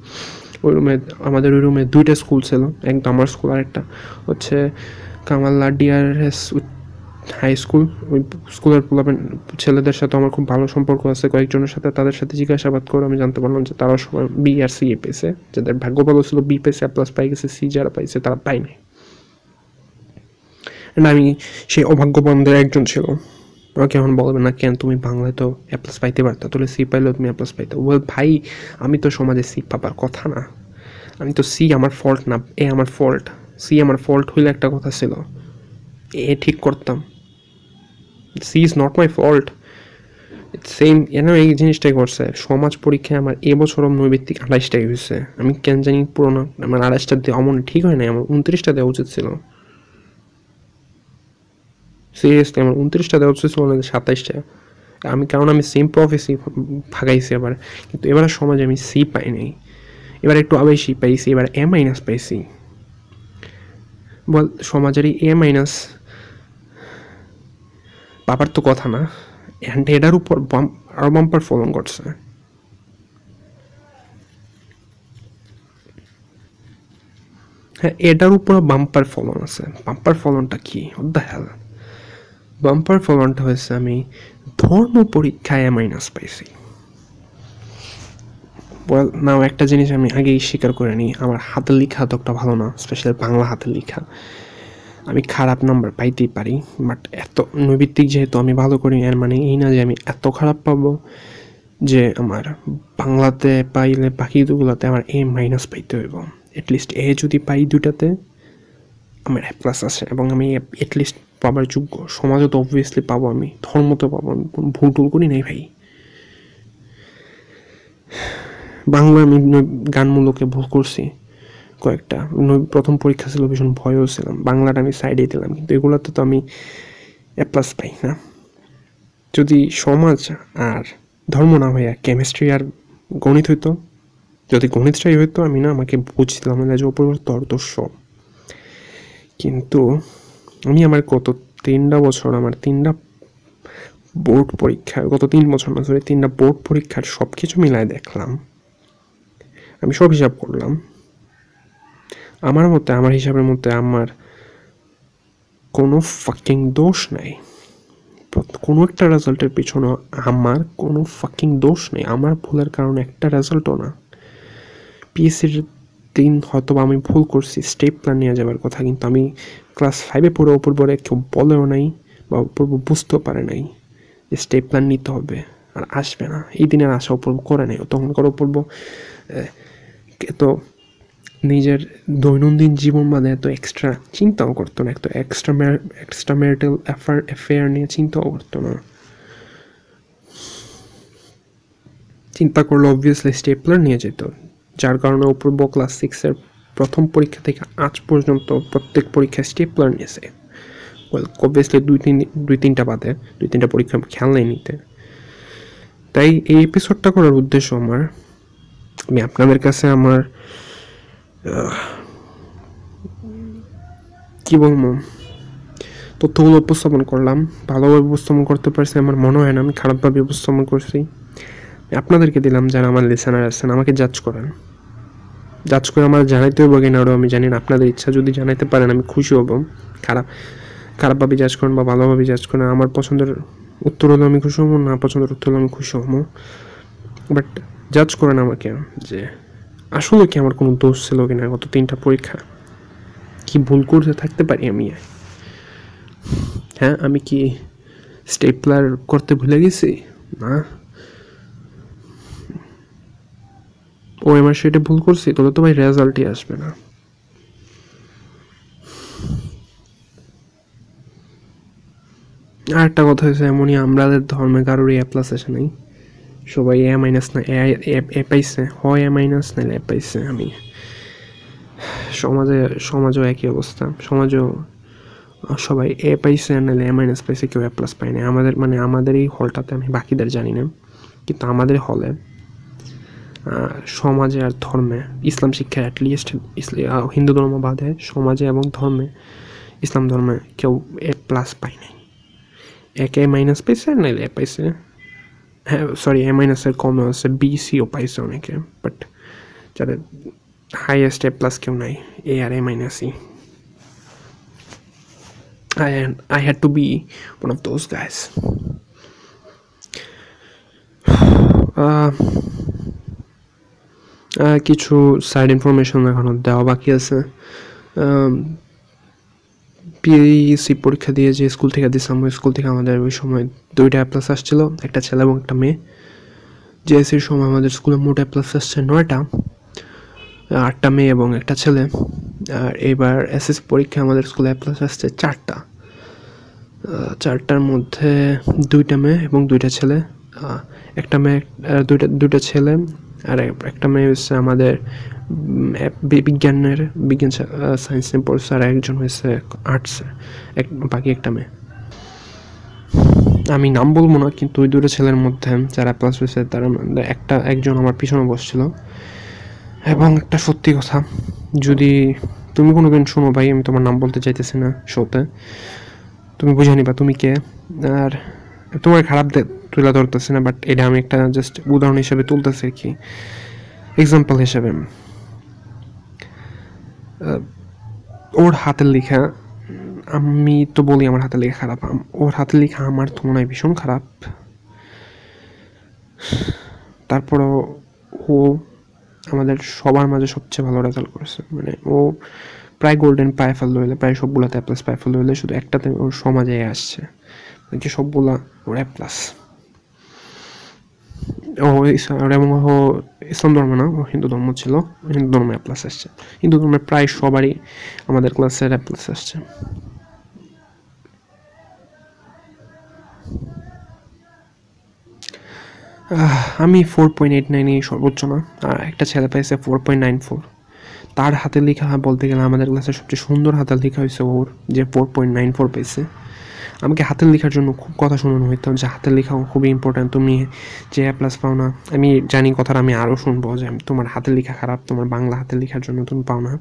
ওই রুমে আমাদের ওই রুমে দুইটা স্কুল ছিল, একটা আমার স্কুল আর একটা হচ্ছে কামাল্লা ডিআরএস হাই স্কুল। ওই স্কুলের পোলাপাইন ছেলেদের সাথে আমার খুব ভালো সম্পর্ক আছে কয়েকজনের সাথে, তাদের সাথে জিজ্ঞাসাবাদ করে আমি জানতে পারলাম যে তারা সবাই বি আর সি এ পেয়েছে, যাদের ভাগ্য ভালো ছিল বি পেয়েছে প্লাস পাই গেছে, সি যারা পাইছে তারা পায়নি। আমি সেই অভাগ্যবানদের একজন ছিল। ওকে এখন বলবে না কেন তুমি বাংলায় তো এ প্লাস পাইতে পারতো, তাহলে সি পাইলেও তুমি এ প্লাস পাইতে। ওয়েল ভাই আমি তো সমাজে সি পাবার কথা না, আমি তো সি আমার ফল্ট না, এ আমার ফল্ট। সি আমার ফল্ট হইলে একটা কথা ছিল, এ ঠিক করতাম। C is not my fault. Same এন এই জিনিসটাই করছে। সমাজ পরীক্ষায় আমার এবছরও নৈবৃত্তিক আঠাইশটাই হয়েছে। আমি কেন জানি পুরোনো আমার আঠাইশটা দিয়ে অমন ঠিক হয় না, আমার উনত্রিশটা দেওয়া উচিত ছিল। সিরিয়াসলি আমার উনত্রিশটা দেওয়া উচিত ছিল, সাতাইশটা। আমি কারণ আমি সেম প্রফে সি ভাগাইছি এবার, কিন্তু এবার সমাজে আমি সি পাই নাই, এবার একটু আবেশি পাইছি, এবার এ মাইনাস পাইছি। বল সমাজের এই এ মাইনাস বাবার তো কথা না, অ্যান্ড এটার উপর বাম আরও বাম্পার ফলন করছে। হ্যাঁ, এটার উপর বাম্পার ফলন আছে। বাম্পার ফলনটা কি? হেল বাম্পার ফলনটা হয়েছে আমি ধর্ম পরীক্ষায় এ মাইনাস পাইছি। বল নাও একটা জিনিস আমি আগেই স্বীকার করে নিই, আমার হাতের লেখা এতটা ভালো না, স্পেশালি বাংলা হাতের লেখা। আমি খারাপ নাম্বার পাইতেই পারি, বাট এত নৈবৃত্তিক যেহেতু আমি ভালো করি, এর মানে এই না যে আমি এত খারাপ পাবো যে আমার বাংলাতে পাইলে বাকি দুগুলোতে আমার এ মাইনাস পাইতে হইব। অ্যাটলিস্ট এ যদি পাই দুটাতে আমার এ প্লাস আছে, এবং আমি অ্যাটলিস্ট পাবার যোগ্য। সমাজে তো অবভিয়াসলি পাবো, আমি ধর্ম তো পাবো, আমি কোনো ভুল টুল করি নাই ভাই। বাংলা আমি গানমূলকে ভুল করছি কয়েকটা, প্রথম পরীক্ষা ছিল ভীষণ ভয়ও ছিলাম, বাংলাটা আমি সাইডে দিলাম, কিন্তু এগুলোতে তো আমি এ প্লাস পাই না। যদি সমাজ আর ধর্ম না হইয়া কেমিস্ট্রি আর গণিত হইতো, যদি গণিতটাই হইতো আমি না আমাকে বুঝছিলাম না যে ওপর তরদস্য। কিন্তু আমি আমার গত তিনটা বছর আমার তিনটা বোর্ড পরীক্ষা, গত তিন বছর না ধরে তিনটা বোর্ড পরীক্ষার সব কিছু মিলায় দেখলাম, আমি সব হিসাব করলাম, আমার মতে আমার হিসাবের মতে আমার কোনো ফাকিং দোষ নাই। কোনো একটা রেজাল্টের পিছনে আমার কোনো ফাকিং দোষ নেই, আমার ভুলের কারণে একটা রেজাল্টও না। পিএসসির দিন হয়তো আমি ভুল করছি, স্টেপ প্ল্যান নিয়ে যাওয়ার কথা, কিন্তু আমি ক্লাস ফাইভে পড়ে ওপর পরে কেউ বলেও নাই বা ওপর বুঝতেও পারে নাই যে স্টেপ প্ল্যান নিতে হবে, আর আসবে না এই দিনের আশা ওপর করে নেই। তখনকার ওপরব তো নিজের দৈনন্দিন জীবন মানে এত এক্সট্রা চিন্তাও করতো না, এত এক্সট্রা এক্সট্রা ম্যারিটাল অ্যাফেয়ার নিয়ে চিন্তাও করতো না। চিন্তা করলে অবভিয়াসলি স্টেপলার নিয়ে যেত, যার কারণে ওপর ক্লাস সিক্সের প্রথম পরীক্ষা থেকে আজ পর্যন্ত প্রত্যেক পরীক্ষায় স্টেপলার নিয়েছে। ওয়েল অবভিয়াসলি দুই তিন দুই তিনটা বাদে দুই তিনটা পরীক্ষা খেয়াল নেই নিতে। তাই এই এপিসোডটা করার উদ্দেশ্য আমার, আমি আপনাদের কাছে আমার কী বলবো তথ্যগুলো উপস্থাপন করলাম। ভালোভাবে উপস্থাপন করতে পারছি, আমার মনে হয় না আমি খারাপভাবে উপস্থাপন করছি। আপনাদেরকে দিলাম, যারা আমার লিসেনার আছেন আমাকে জাজ করেন, জাজ করে আমার জানাইতে হইব কিনা আরও আমি জানি না, আপনাদের ইচ্ছা। যদি জানাইতে পারেন আমি খুশি হব। খারাপ খারাপভাবে জাজ করেন বা ভালোভাবে জাজ করেন, আমার পছন্দের উত্তর হলে আমি খুশি হব, না পছন্দের উত্তর হলে আমি খুশি হব। বাট জাজ করেন আমাকে যে আসলে কি আমার কোনো দোষ ছিল কিনা, গত তিনটা পরীক্ষা কি ভুল করতে থাকতে পারি আমি? হ্যাঁ, আমি কি স্টেপলার করতে ভুলে গেছি? না, ও আমার সেটা ভুল করছি, তাহলে তো ভাই রেজাল্টই আসবে না। আর একটা কথা হয়েছে এমনই, আমাদের ধর্মে কারোরই এ প্লাস আসে নাই, সবাই এ মাইনাস না এ পাইছে, হয় এ মাইনাস না এ পাইছে। আমি সমাজে সমাজও একই অবস্থা, সমাজও সবাই এ পাইছে নাহলে এ মাইনাস পাইছে, কেউ এ প্লাস পায় না। আমাদের মানে আমাদের এই হলটাতে, আমি বাকিদের জানি না, কিন্তু আমাদের হলে সমাজে আর ধর্মে ইসলাম শিক্ষা অ্যাটলিস্ট হিন্দু ধর্ম বাদে সমাজে এবং ধর্মে ইসলাম ধর্মে কেউ এ প্লাস পায় নাই, এক এ মাইনাস পাইছে নাহলে এ পাইছে। হ্যাঁ সরি, এ মাইনাসের কমে আছে, বি সিও পাইছে অনেকে, বাট যাদের হাইয়েস্ট এ প্লাস কেউ নাই, এ আর এ মাইনাস ই। I I had to be one of those guys. কিছু সাইড ইনফরমেশন এখনও দেওয়া বাকি আছে। পিএসসি পরীক্ষা দিয়ে যে স্কুল থেকে দিয়েছিলাম, ওই স্কুল থেকে আমাদের ওই সময় দুইটা এ প্লাস আসছিল, একটা ছেলে এবং একটা মেয়ে। জেএসসির সময় আমাদের স্কুলে মোট এ প্লাস আসছে নয়টা, আটটা মেয়ে এবং একটা ছেলে। আর এবার এসএসসি পরীক্ষা আমাদের স্কুলে প্লাস আসছে চারটা, চারটার মধ্যে দুইটা মেয়ে এবং দুইটা ছেলে, একটা মেয়ে দুইটা দুইটা ছেলে আর একটা মেয়ে হচ্ছে আমাদের বিজ্ঞানের বিজ্ঞান সায়েন্স নিয়ে পড়ছে, আর একজন হয়েছে আর্টসে, এক বাকি একটা মেয়ে। আমি নাম বলবো না, কিন্তু ওই দুটো ছেলের মধ্যে যারা প্লাস হয়েছে তারা একটা একজন আমার পিছনে বসছিল। এবং একটা সত্যি কথা, যদি তুমি কোনো দিন শোনো ভাই, আমি তোমার নাম বলতে চাইতেছি না শোতে, তুমি বুঝে নিবা তুমি কে, আর তোমার খারাপ তুলে ধরতেছি না, বাট এটা আমি একটা জাস্ট উদাহরণ হিসেবে তুলতেছি আর কি, এক্সাম্পল হিসেবে। ওর হাতের লেখা, আমি তো বলি আমার হাতের লেখা খারাপ, ওর হাতের লেখা আমার তো মনে হয় ভীষণ খারাপ। তারপরও ও আমাদের সবার মাঝে সবচেয়ে ভালো রেজাল্ট করেছে, মানে ও প্রায় গোল্ডেন পায়ে ফেল হইলে প্রায় সবগুলাতে এ প্লাস পায়ে ফেল হইলে, শুধু একটাতে ওর সমাজে আসছে, যে সবগুলা ওর এ প্লাস। ও এবং ও ইসলাম ধর্ম না, ও হিন্দু ধর্ম ছিল, হিন্দু ধর্মে এ প্লাস আসছে, হিন্দু ধর্মে প্রায় সবারই আমাদের ক্লাসের এ প্লাস আসছে। আমি ফোর পয়েন্ট এইট নাইন এই সর্বোচ্চ না, আর একটা ছেলে পাইছে ফোর পয়েন্ট নাইন ফোর, তার হাতের লেখা বলতে গেলে আমাদের ক্লাসের সবচেয়ে সুন্দর হাতের লেখা হয়েছে ওর, যে ফোর পয়েন্ট নাইন ফোর পেয়েছে। আমাকে হাতের লেখার জন্য খুব কথা শোনানো হইতো যে হাতের লেখা খুবই ইম্পর্ট্যান্ট, তুমি যে এ প্লাস পাও না, আমি জানি কথাটা আমি আরও শুনবো যে তোমার হাতের লেখা খারাপ, তোমার বাংলা হাতের লেখার জন্য তুমি পাও না।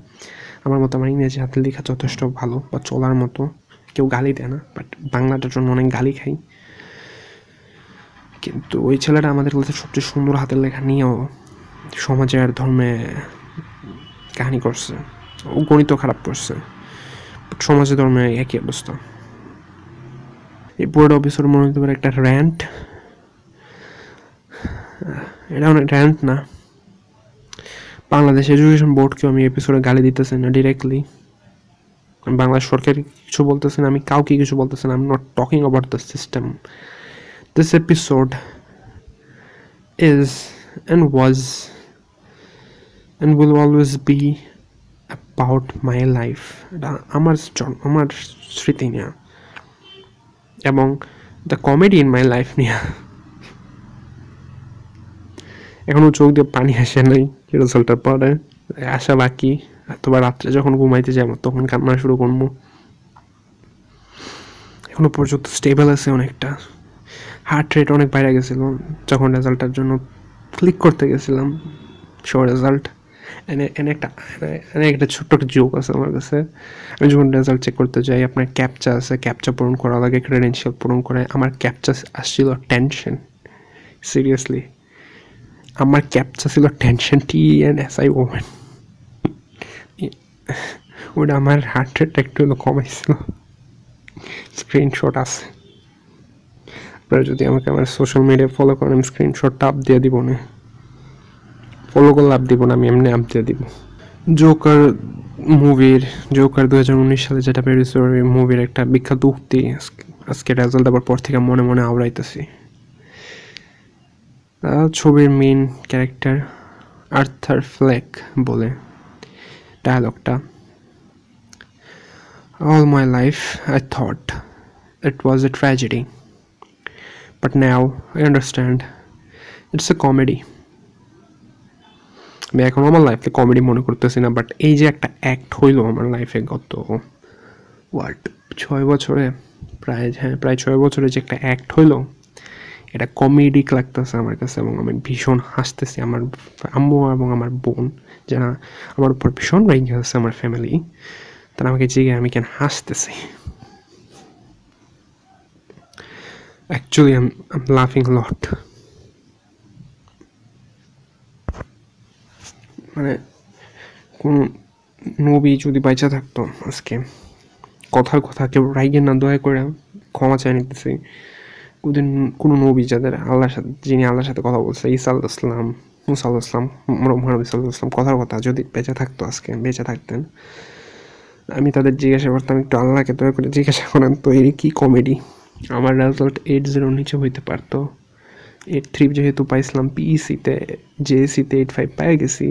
আমার মতো আমার ইংরেজি হাতের লেখা যথেষ্ট ভালো বা চলার মতো, কেউ গালি দেয় না, বাট বাংলাটার জন্য অনেক গালি খাই। কিন্তু ওই ছেলেটা আমাদের কাছে সবচেয়ে সুন্দর হাতের লেখা নিয়েও সমাজে আর ধর্মে কাহিনি করছে, ও গণিত খারাপ করছে, সমাজে ধর্মে একই অবস্থা। এই পুরোটা অফিসের মনে হতে পারে একটা র্যান্ট, এটা অনেক র্যান্ট না, বাংলাদেশ এডুকেশন বোর্ডকেও আমি এপিসোডে গালি দিতেছি না ডিরেক্টলি, বাংলাদেশ সরকারকে কিছু বলতেছি না, আমি কাউকে কিছু বলতেছি না, I am not talking about the system. This episode is and was and will always be about my life. Amar amar shriti niya among the comedy in my life niya. Ekhono chok diye pani ashe nai ki result er pore asha baki, etobar ratre jokhon ghumaite jabo tokhon kamra shuru korbo. Ekhono porjonto stable ache onekta, heart rate অনেক বাইরে গেছিলো যখন রেজাল্টটার জন্য click করতে গেছিলাম show result. এনে একটা এনে একটা ছোট্ট একটা জোক আছে আমার কাছে, আমি যখন রেজাল্ট চেক করতে যাই, আপনার ক্যাপচা আছে, ক্যাপচা পূরণ করা লাগে, ক্রেডেন্সিয়াল পূরণ করে, আমার ক্যাপচা আসছিল টেনশন, সিরিয়াসলি আমার ক্যাপচা ছিল tension, T N S I women. ওটা আমার হার্ট রেটটা একটু হলো কমাইছিল, স্ক্রিনশট আছে, আপনারা যদি আমাকে আমার সোশ্যাল মিডিয়ায় ফলো করেন আমি স্ক্রিনশটটা আপ দিয়ে দিব না, ফলো করলে আপ দিব না, আমি এমনি আপ দিয়ে দিব। জোকার মুভির জোকার দু হাজার উনিশ সালে যেটা বেরিয়েছে, ওই মুভির একটা বিখ্যাত উক্তি আজকে রেজাল্ট দেওয়ার পর থেকে মনে মনে আওড়াইতেছি। ছবির মেন ক্যারেক্টার আর্থার ফ্লেক বলে ডায়ালগটা, all my life I thought it was a tragedy, but now I understand it's a comedy. আমি এখন আমার লাইফে কমেডি মনে করতেছি না, বাট এই যে একটা অ্যাক্ট হইলো আমার লাইফে গত হোয়াট ছয় বছরে প্রায় হ্যাঁ প্রায় ছয় বছরে যে একটা অ্যাক্ট হইলো, এটা কমেডিক লাগতেছে আমার কাছে, এবং আমি ভীষণ হাসতেছি। আমার আম্মু এবং আমার বোন যারা আমার উপর ভীষণ রেগে আছে, আমার ফ্যামিলি, তারা আমাকে জিজ্ঞেস আমি কেন হাসতেছি। Actually, I'm I'm laughing a lot. মানে কোন মুভি যদি বাইচা থাকতো আজকে, কথার কথা কেউ রাইগে না, দয়া করে ক্ষমা চাই নিতেছি, ওদের কোনো নবী যাদের আল্লাহর সাথে, যিনি আল্লাহর সাথে কথা বলছে, ঈসা আলাইহিস সালাম, মুসা আলাইহিস সালাম, মুহাম্মদ সাল্লাল্লাহু আলাইহি ওয়াসাল্লাম, কথার কথা যদি বেঁচে থাকতো আজকে, বেঁচে থাকতেন, আমি তাদের জিজ্ঞাসা করতাম একটু আল্লাহকে দয়া করে জিজ্ঞাসা করেন তো এর কি কমেডি। আমার রেজাল্ট এইট জিরোর নিচে হইতে পারতো, এইট থ্রি যেহেতু পাইছিলাম পিইসিতে, জেএসিতে এইট ফাইভ পাই গেছি,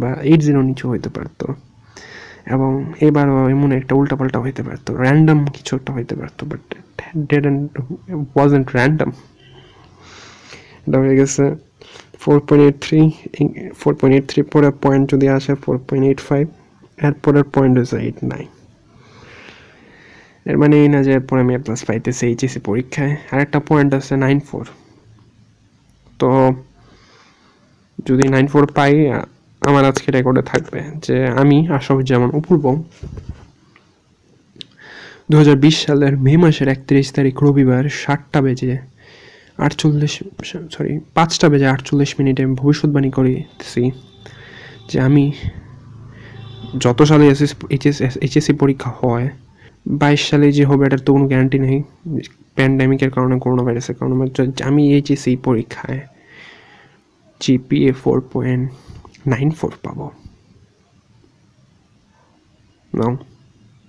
বা এইট জিরো নিচু হইতে পারতো, এবং এবারও এমন একটা উল্টাপাল্টা হইতে পারতো, র্যান্ডাম কিছু একটা হইতে পারতো, বাট ডিডন্ট ওয়াজন্ট র্যান্ডাম। এটা হয়ে গেছে four point eight three four point eight three পরে পয়েন্ট যদি আসে ফোর পয়েন্ট এইট ফাইভ এরপরের পয়েন্ট হয়েছে এইট নাইন। এর মানে এই না যে এরপর আমি প্লাস পাইতেছি এইচএসি পরীক্ষায়। আর একটা পয়েন্ট আছে নাইন ফোর, তো যদি নাইন ফোর পাই আমার আজকে রেকর্ডে থাকবে যে আমি আশিয়া জামান অপূর্ব দু হাজার বিশ সালের মে মাসের একত্রিশ তারিখ রবিবার সাতটা বেজে আটচল্লিশ সরি পাঁচটা বেজে আটচল্লিশ মিনিটে ভবিষ্যৎবাণী করেছি যে আমি যত সালে এসএস এইচএস এইচএসসি পরীক্ষা হয় বাইশ সালে যে হবে এটার তো কোনো গ্যারান্টি নেই, প্যান্ডেমিকের কারণে করোনা ভাইরাসের কারণে। আমি এইচএসসি পরীক্ষায় GPA four point nine four পাবো,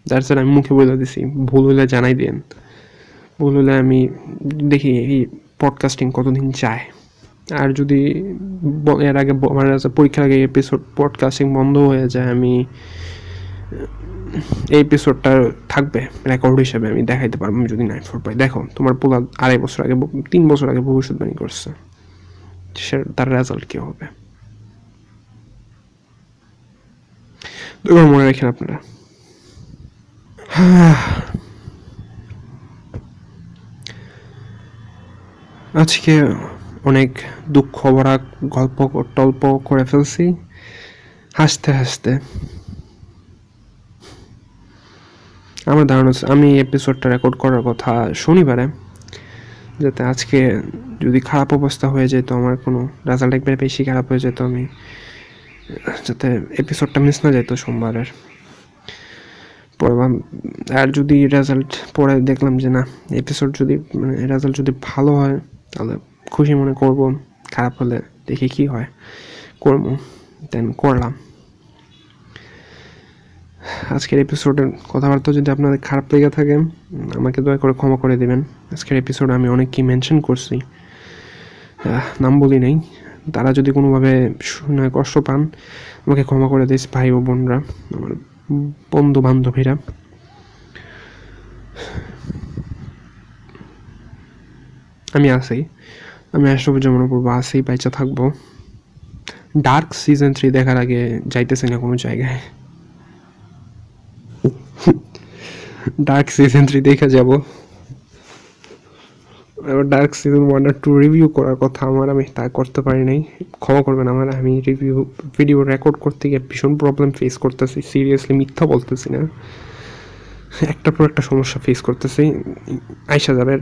দ্যাটস ইট। আমি মুখে বলে দিছি, ভুল হলে জানাই দেন, ভুল হলে আমি দেখি এই পডকাস্টিং কতদিন যায়। আর যদি এর আগে আমার পরীক্ষার আগে এপিসোড পডকাস্টিং বন্ধ হয়ে যায়, আমি এই এপিসোডটা থাকবে রেকর্ড হিসাবে, আমি দেখাইতে পারবো যদি নাইন ফোর পাই। দেখো তোমার পোলা আড়াই বছর আগে তিন বছর আগে ভবিষ্যৎবাণী করছে, সে তার রেজাল্ট কী হবে। দুবার মনে রাখেন আপনারা। আজকে অনেক দুঃখ ভরা গল্প টল্প করে ফেলছি হাসতে হাসতে। আমার ধারণা আমি এপিসোডটা রেকর্ড করার কথা শনিবারে, যাতে আজকে যদি খারাপ অবস্থা হয়ে যেত, আমার কোনো রেজাল্ট একবারে বেশি খারাপ হয়ে যেত, আমি যাতে এপিসোডটা মিস না যেত সোমবারের। আর যদি রেজাল্ট পরে দেখলাম যে না এপিসোড যদি মানে রেজাল্ট যদি ভালো হয় তাহলে খুশি মনে করব, খারাপ হলে দেখি কী হয় করবো, দেন করলাম। আজকের এপিসোডের কথাবার্তা যদি আপনাদের খারাপ লেগে থাকে আমাকে দয়া করে ক্ষমা করে দেবেন। আজকের এপিসোডে আমি অনেক কি মেনশন করছি, নাম বলি নেই, তারা যদি কোনোভাবে শুনে কষ্ট পান আমাকে ক্ষমা করে দিস ভাই ও বোনরা, আমার বন্ধু বান্ধবীরা। আমি আসি, আমি আশিয়া জামান অপূর্ব আসি, বাইচা থাকবো। ডার্ক সিজন থ্রি দেখার আগে যাইতেছি না কোনো জায়গায়। ডার্ক সিজন থ্রি দেখে যাব, এবার ডার্ক সিজন ওয়ান আর টু রিভিউ করার কথা আমার, আমি তা করতে পারি নাই, ক্ষমা করবেন আমার। আমি রিভিউ ভিডিও রেকর্ড করতে গিয়ে ভীষণ প্রবলেম ফেস করতেছি, সিরিয়াসলি মিথ্যা বলতেছি না, একটার পর একটা সমস্যা ফেস করতেছি। আইসা যাবে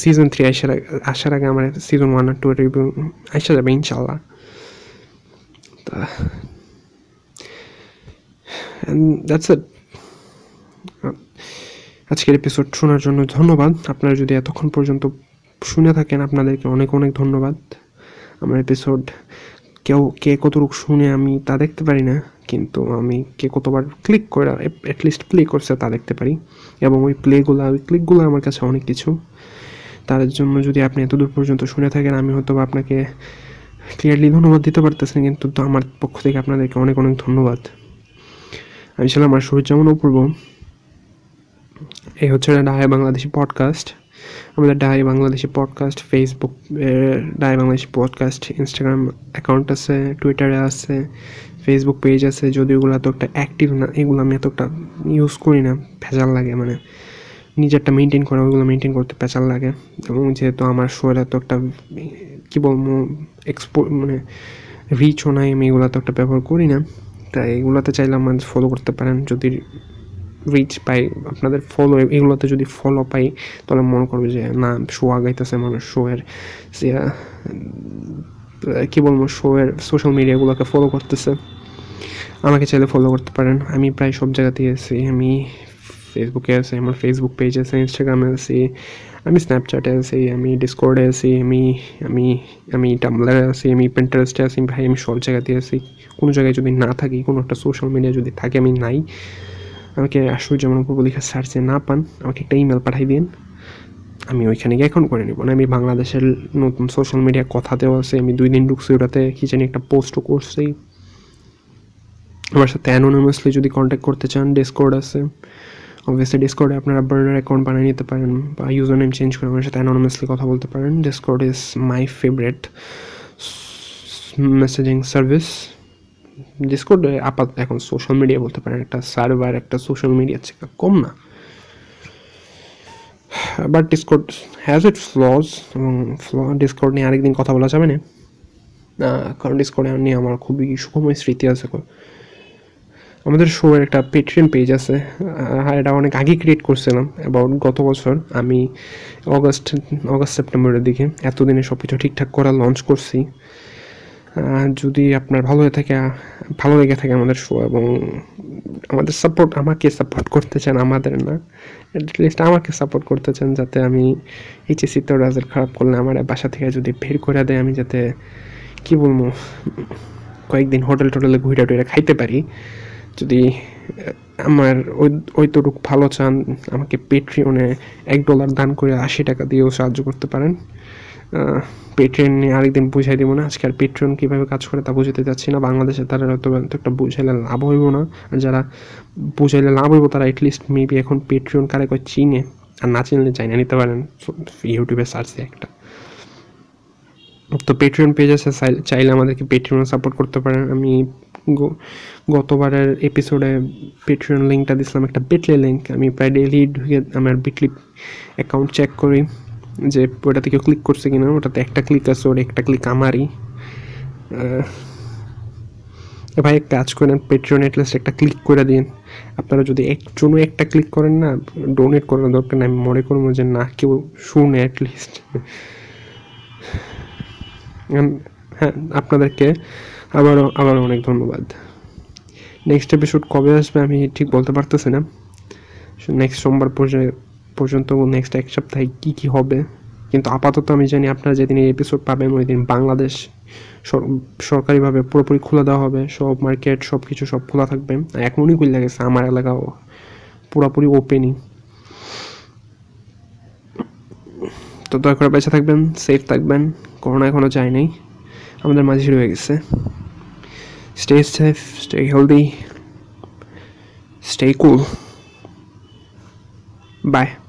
সিজন থ্রি, আইসার আসার আগে আমার সিজন ওয়ান আর টু রিভিউ আইসা যাবে ইনশাল্লাহ। তা দ্যাটস ইট। আজকের এপিসোড শোনার জন্য ধন্যবাদ। আপনারা যদি এতক্ষণ পর্যন্ত শুনে থাকেন আপনাদেরকে অনেক অনেক ধন্যবাদ। আমার এপিসোড কেউ কে কতটুকু শুনে আমি তা দেখতে পারি না, কিন্তু আমি কে কতবার ক্লিক করে অ্যাটলিস্ট প্লে করছে তা দেখতে পারি, এবং ওই প্লেগুলো ওই ক্লিকগুলো আমার কাছে অনেক কিছু। তার জন্য যদি আপনি এতদূর পর্যন্ত শুনে থাকেন আমি হয়তো আপনাকে ক্লিয়ারলি ধন্যবাদ দিতে পারতেছি, কিন্তু আমার পক্ষ থেকে আপনাদেরকে অনেক অনেক ধন্যবাদ। আমি ছিলাম আশিয়া জামান অপূর্ব, এই হচ্ছে ডাহাই বাংলাদেশি পডকাস্ট, আমাদের ডাহাই Bangladeshi podcast Facebook ডাহাই Bangladeshi podcast Instagram account আছে, টুইটারে আছে, ফেসবুক পেজ আছে, যদি ওগুলো তো একটা অ্যাক্টিভ না, এগুলো আমি এতটা ইউজ করি না, ভেজাল লাগে, মানে নিজেরটা মেনটেন করা, ওইগুলো মেনটেন করতে ভেজাল লাগে। এবং যেহেতু আমার শোয়ের এত একটা কী বলবো এক্সপো মানে রিচও নাই, আমি এগুলো তো একটা ব্যবহার করি না, তাই এগুলোতে চাইলে আমার ফলো করতে পারেন। যদি রিচ পাই আপনাদের ফলো, এগুলোতে যদি ফলো পাই তাহলে মনে করবে যে না শো আগাইতেছে, মানুষ শোয়ের কী বলবো শোয়ের সোশ্যাল মিডিয়াগুলোকে ফলো করতেছে। আমাকে চাইলে ফলো করতে পারেন, আমি প্রায় সব জায়গাতেই আছি, আমি ফেসবুকে আছি, আমার ফেসবুক পেজ আছে, ইনস্টাগ্রামে আছি, আমি স্ন্যাপচ্যাটে আছি, আমি ডিসকর্ডে আছি, আমি আমি আমি টাম্বলারে আছি, আমি পিন্টারেস্টে আছি, ভাই আমি সব জায়গাতেই আছি। কোনো জায়গায় যদি না থাকি, কোনো একটা সোশ্যাল মিডিয়া যদি থাকে আমি নাই, আমাকে আশিয়া জামান অপূর্ব লিখে সার্চে না পান আমাকে একটা ইমেল পাঠিয়ে দিন, আমি ওইখানে গিয়ে এখন করে নেব। আমি বাংলাদেশের নতুন সোশ্যাল মিডিয়া কথাতেও আছে, আমি দুই দিন ঢুকছি ওটাতে, কি জানি একটা পোস্টও করছি, আমার সাথে অ্যানোনিমাসলি যদি কন্ট্যাক্ট করতে চান, ডিসকর্ড আছে। অবভিয়াসলি ডিসকর্ডে আপনারা বার্নার অ্যাকাউন্ট বানিয়ে নিতে পারেন বা ইউজার নেম চেঞ্জ করে আমার সাথে অ্যানোনিমাসলি কথা বলতে পারেন। Discord is my favourite messaging service. Discord আপাতত এখন সোশ্যাল মিডিয়া বলতে পারেন, একটা সার্ভার, একটা সোশ্যাল মিডিয়ার চেয়ে কম না। But Discord has it flaws, এবং ডিসকর্ড নিয়ে আরেকদিন কথা বলা যাবে না, কারণ ডিসকর্ডে নিয়ে আমার খুবই সুখময় স্মৃতি আছে। আমাদের শোয়ের একটা পেট্রিয়ন পেজ আছে, এটা অনেক আগে ক্রিয়েট করছিলাম, অ্যাবাউট গত বছর আমি অগাস্ট অগাস্ট সেপ্টেম্বরের দিকে। এতদিনে সব কিছু ঠিকঠাক করা লঞ্চ করছি। যদি আপনার ভালো হয়ে থাকে ভালো লেগে থাকে আমাদের শো এবং আমাদের সাপোর্ট, আমাকে সাপোর্ট করতে চান, আমাদের না অ্যাটলিস্ট আমাকে সাপোর্ট করতে চান, যাতে আমি এইচএসিতে রেজাল্ট খারাপ করলে আমার বাসা থেকে যদি বের করে দেয়, আমি যাতে কী বলবো কয়েকদিন হোটেল টোটেলে ঘুরে টুইরে খাইতে পারি। যদি আমার ওই ওইটুকু ভালো চান, আমাকে পেট্রিয়নে এক ডলার দান করে আশি টাকা দিয়েও সাহায্য করতে পারেন। পেট্রিয়ন নিয়ে আরেকদিন বুঝাই দেবো না, আজকে আর পেট্রিয়ন কীভাবে কাজ করে তা বুঝাতে যাচ্ছি না। বাংলাদেশে তারা হয়তো একটা বুঝাইলে লাভ হইব না, আর যারা বুঝাইলে লাভ হইব তারা অ্যাটলিস্ট মেবি এখন পেট্রিয়ন কারে কয় চিনে, আর না চিনলে চাইনা নিতে পারেন ইউটিউবে সার্চ দিয়ে একটা। তো পেট্রিয়ন পেজ আছে, চাইলে আমাদেরকে পেট্রিয়নে সাপোর্ট করতে পারেন। আমি গতবারের এপিসোডে পেট্রিয়ন লিঙ্কটা দিয়েছিলাম, একটা বিটলি লিঙ্ক। আমি প্রায় ডেইলি ঢুকে আমার বিটলি অ্যাকাউন্ট চেক করি যে ওটাতে কেউ ক্লিক করছে কিনা। ওটাতে একটা ক্লিক আছে, ওর একটা ক্লিক আমারই। ভাই এক কাজ করেন, পেট্রিয়ন অ্যাটলিস্ট একটা ক্লিক করে দিন। আপনারা যদি একজনও একটা ক্লিক করেন না, ডোনেট করার দরকার নেই, আমি মনে করবো যে না কেউ শুনে অ্যাটলিস্ট। হ্যাঁ, আপনাদেরকে আবারও আবারও অনেক ধন্যবাদ। নেক্সট এপিসোড কবে আসবে আমি ঠিক বলতে পারতেছি না। নেক্সট সোমবার পর্যন্ত নেক্সট এক সপ্তাহে কী কী হবে, কিন্তু আপাতত আমি জানি আপনারা যেদিন এই এপিসোড পাবেন ওই দিন বাংলাদেশ সরকারিভাবে পুরোপুরি খুলে দেওয়া হবে। সব মার্কেট সব কিছু সব খোলা থাকবে। এখনই খুলে গেছে, আমার এলাকাও পুরোপুরি ওপেনই। তো দয়া করে বেঁচে থাকবেন, সেফ থাকবেন, করোনা এখনও যায় নাই, আমাদের মাঝে রয়ে গেছে। Stay safe, stay healthy, stay cool. By.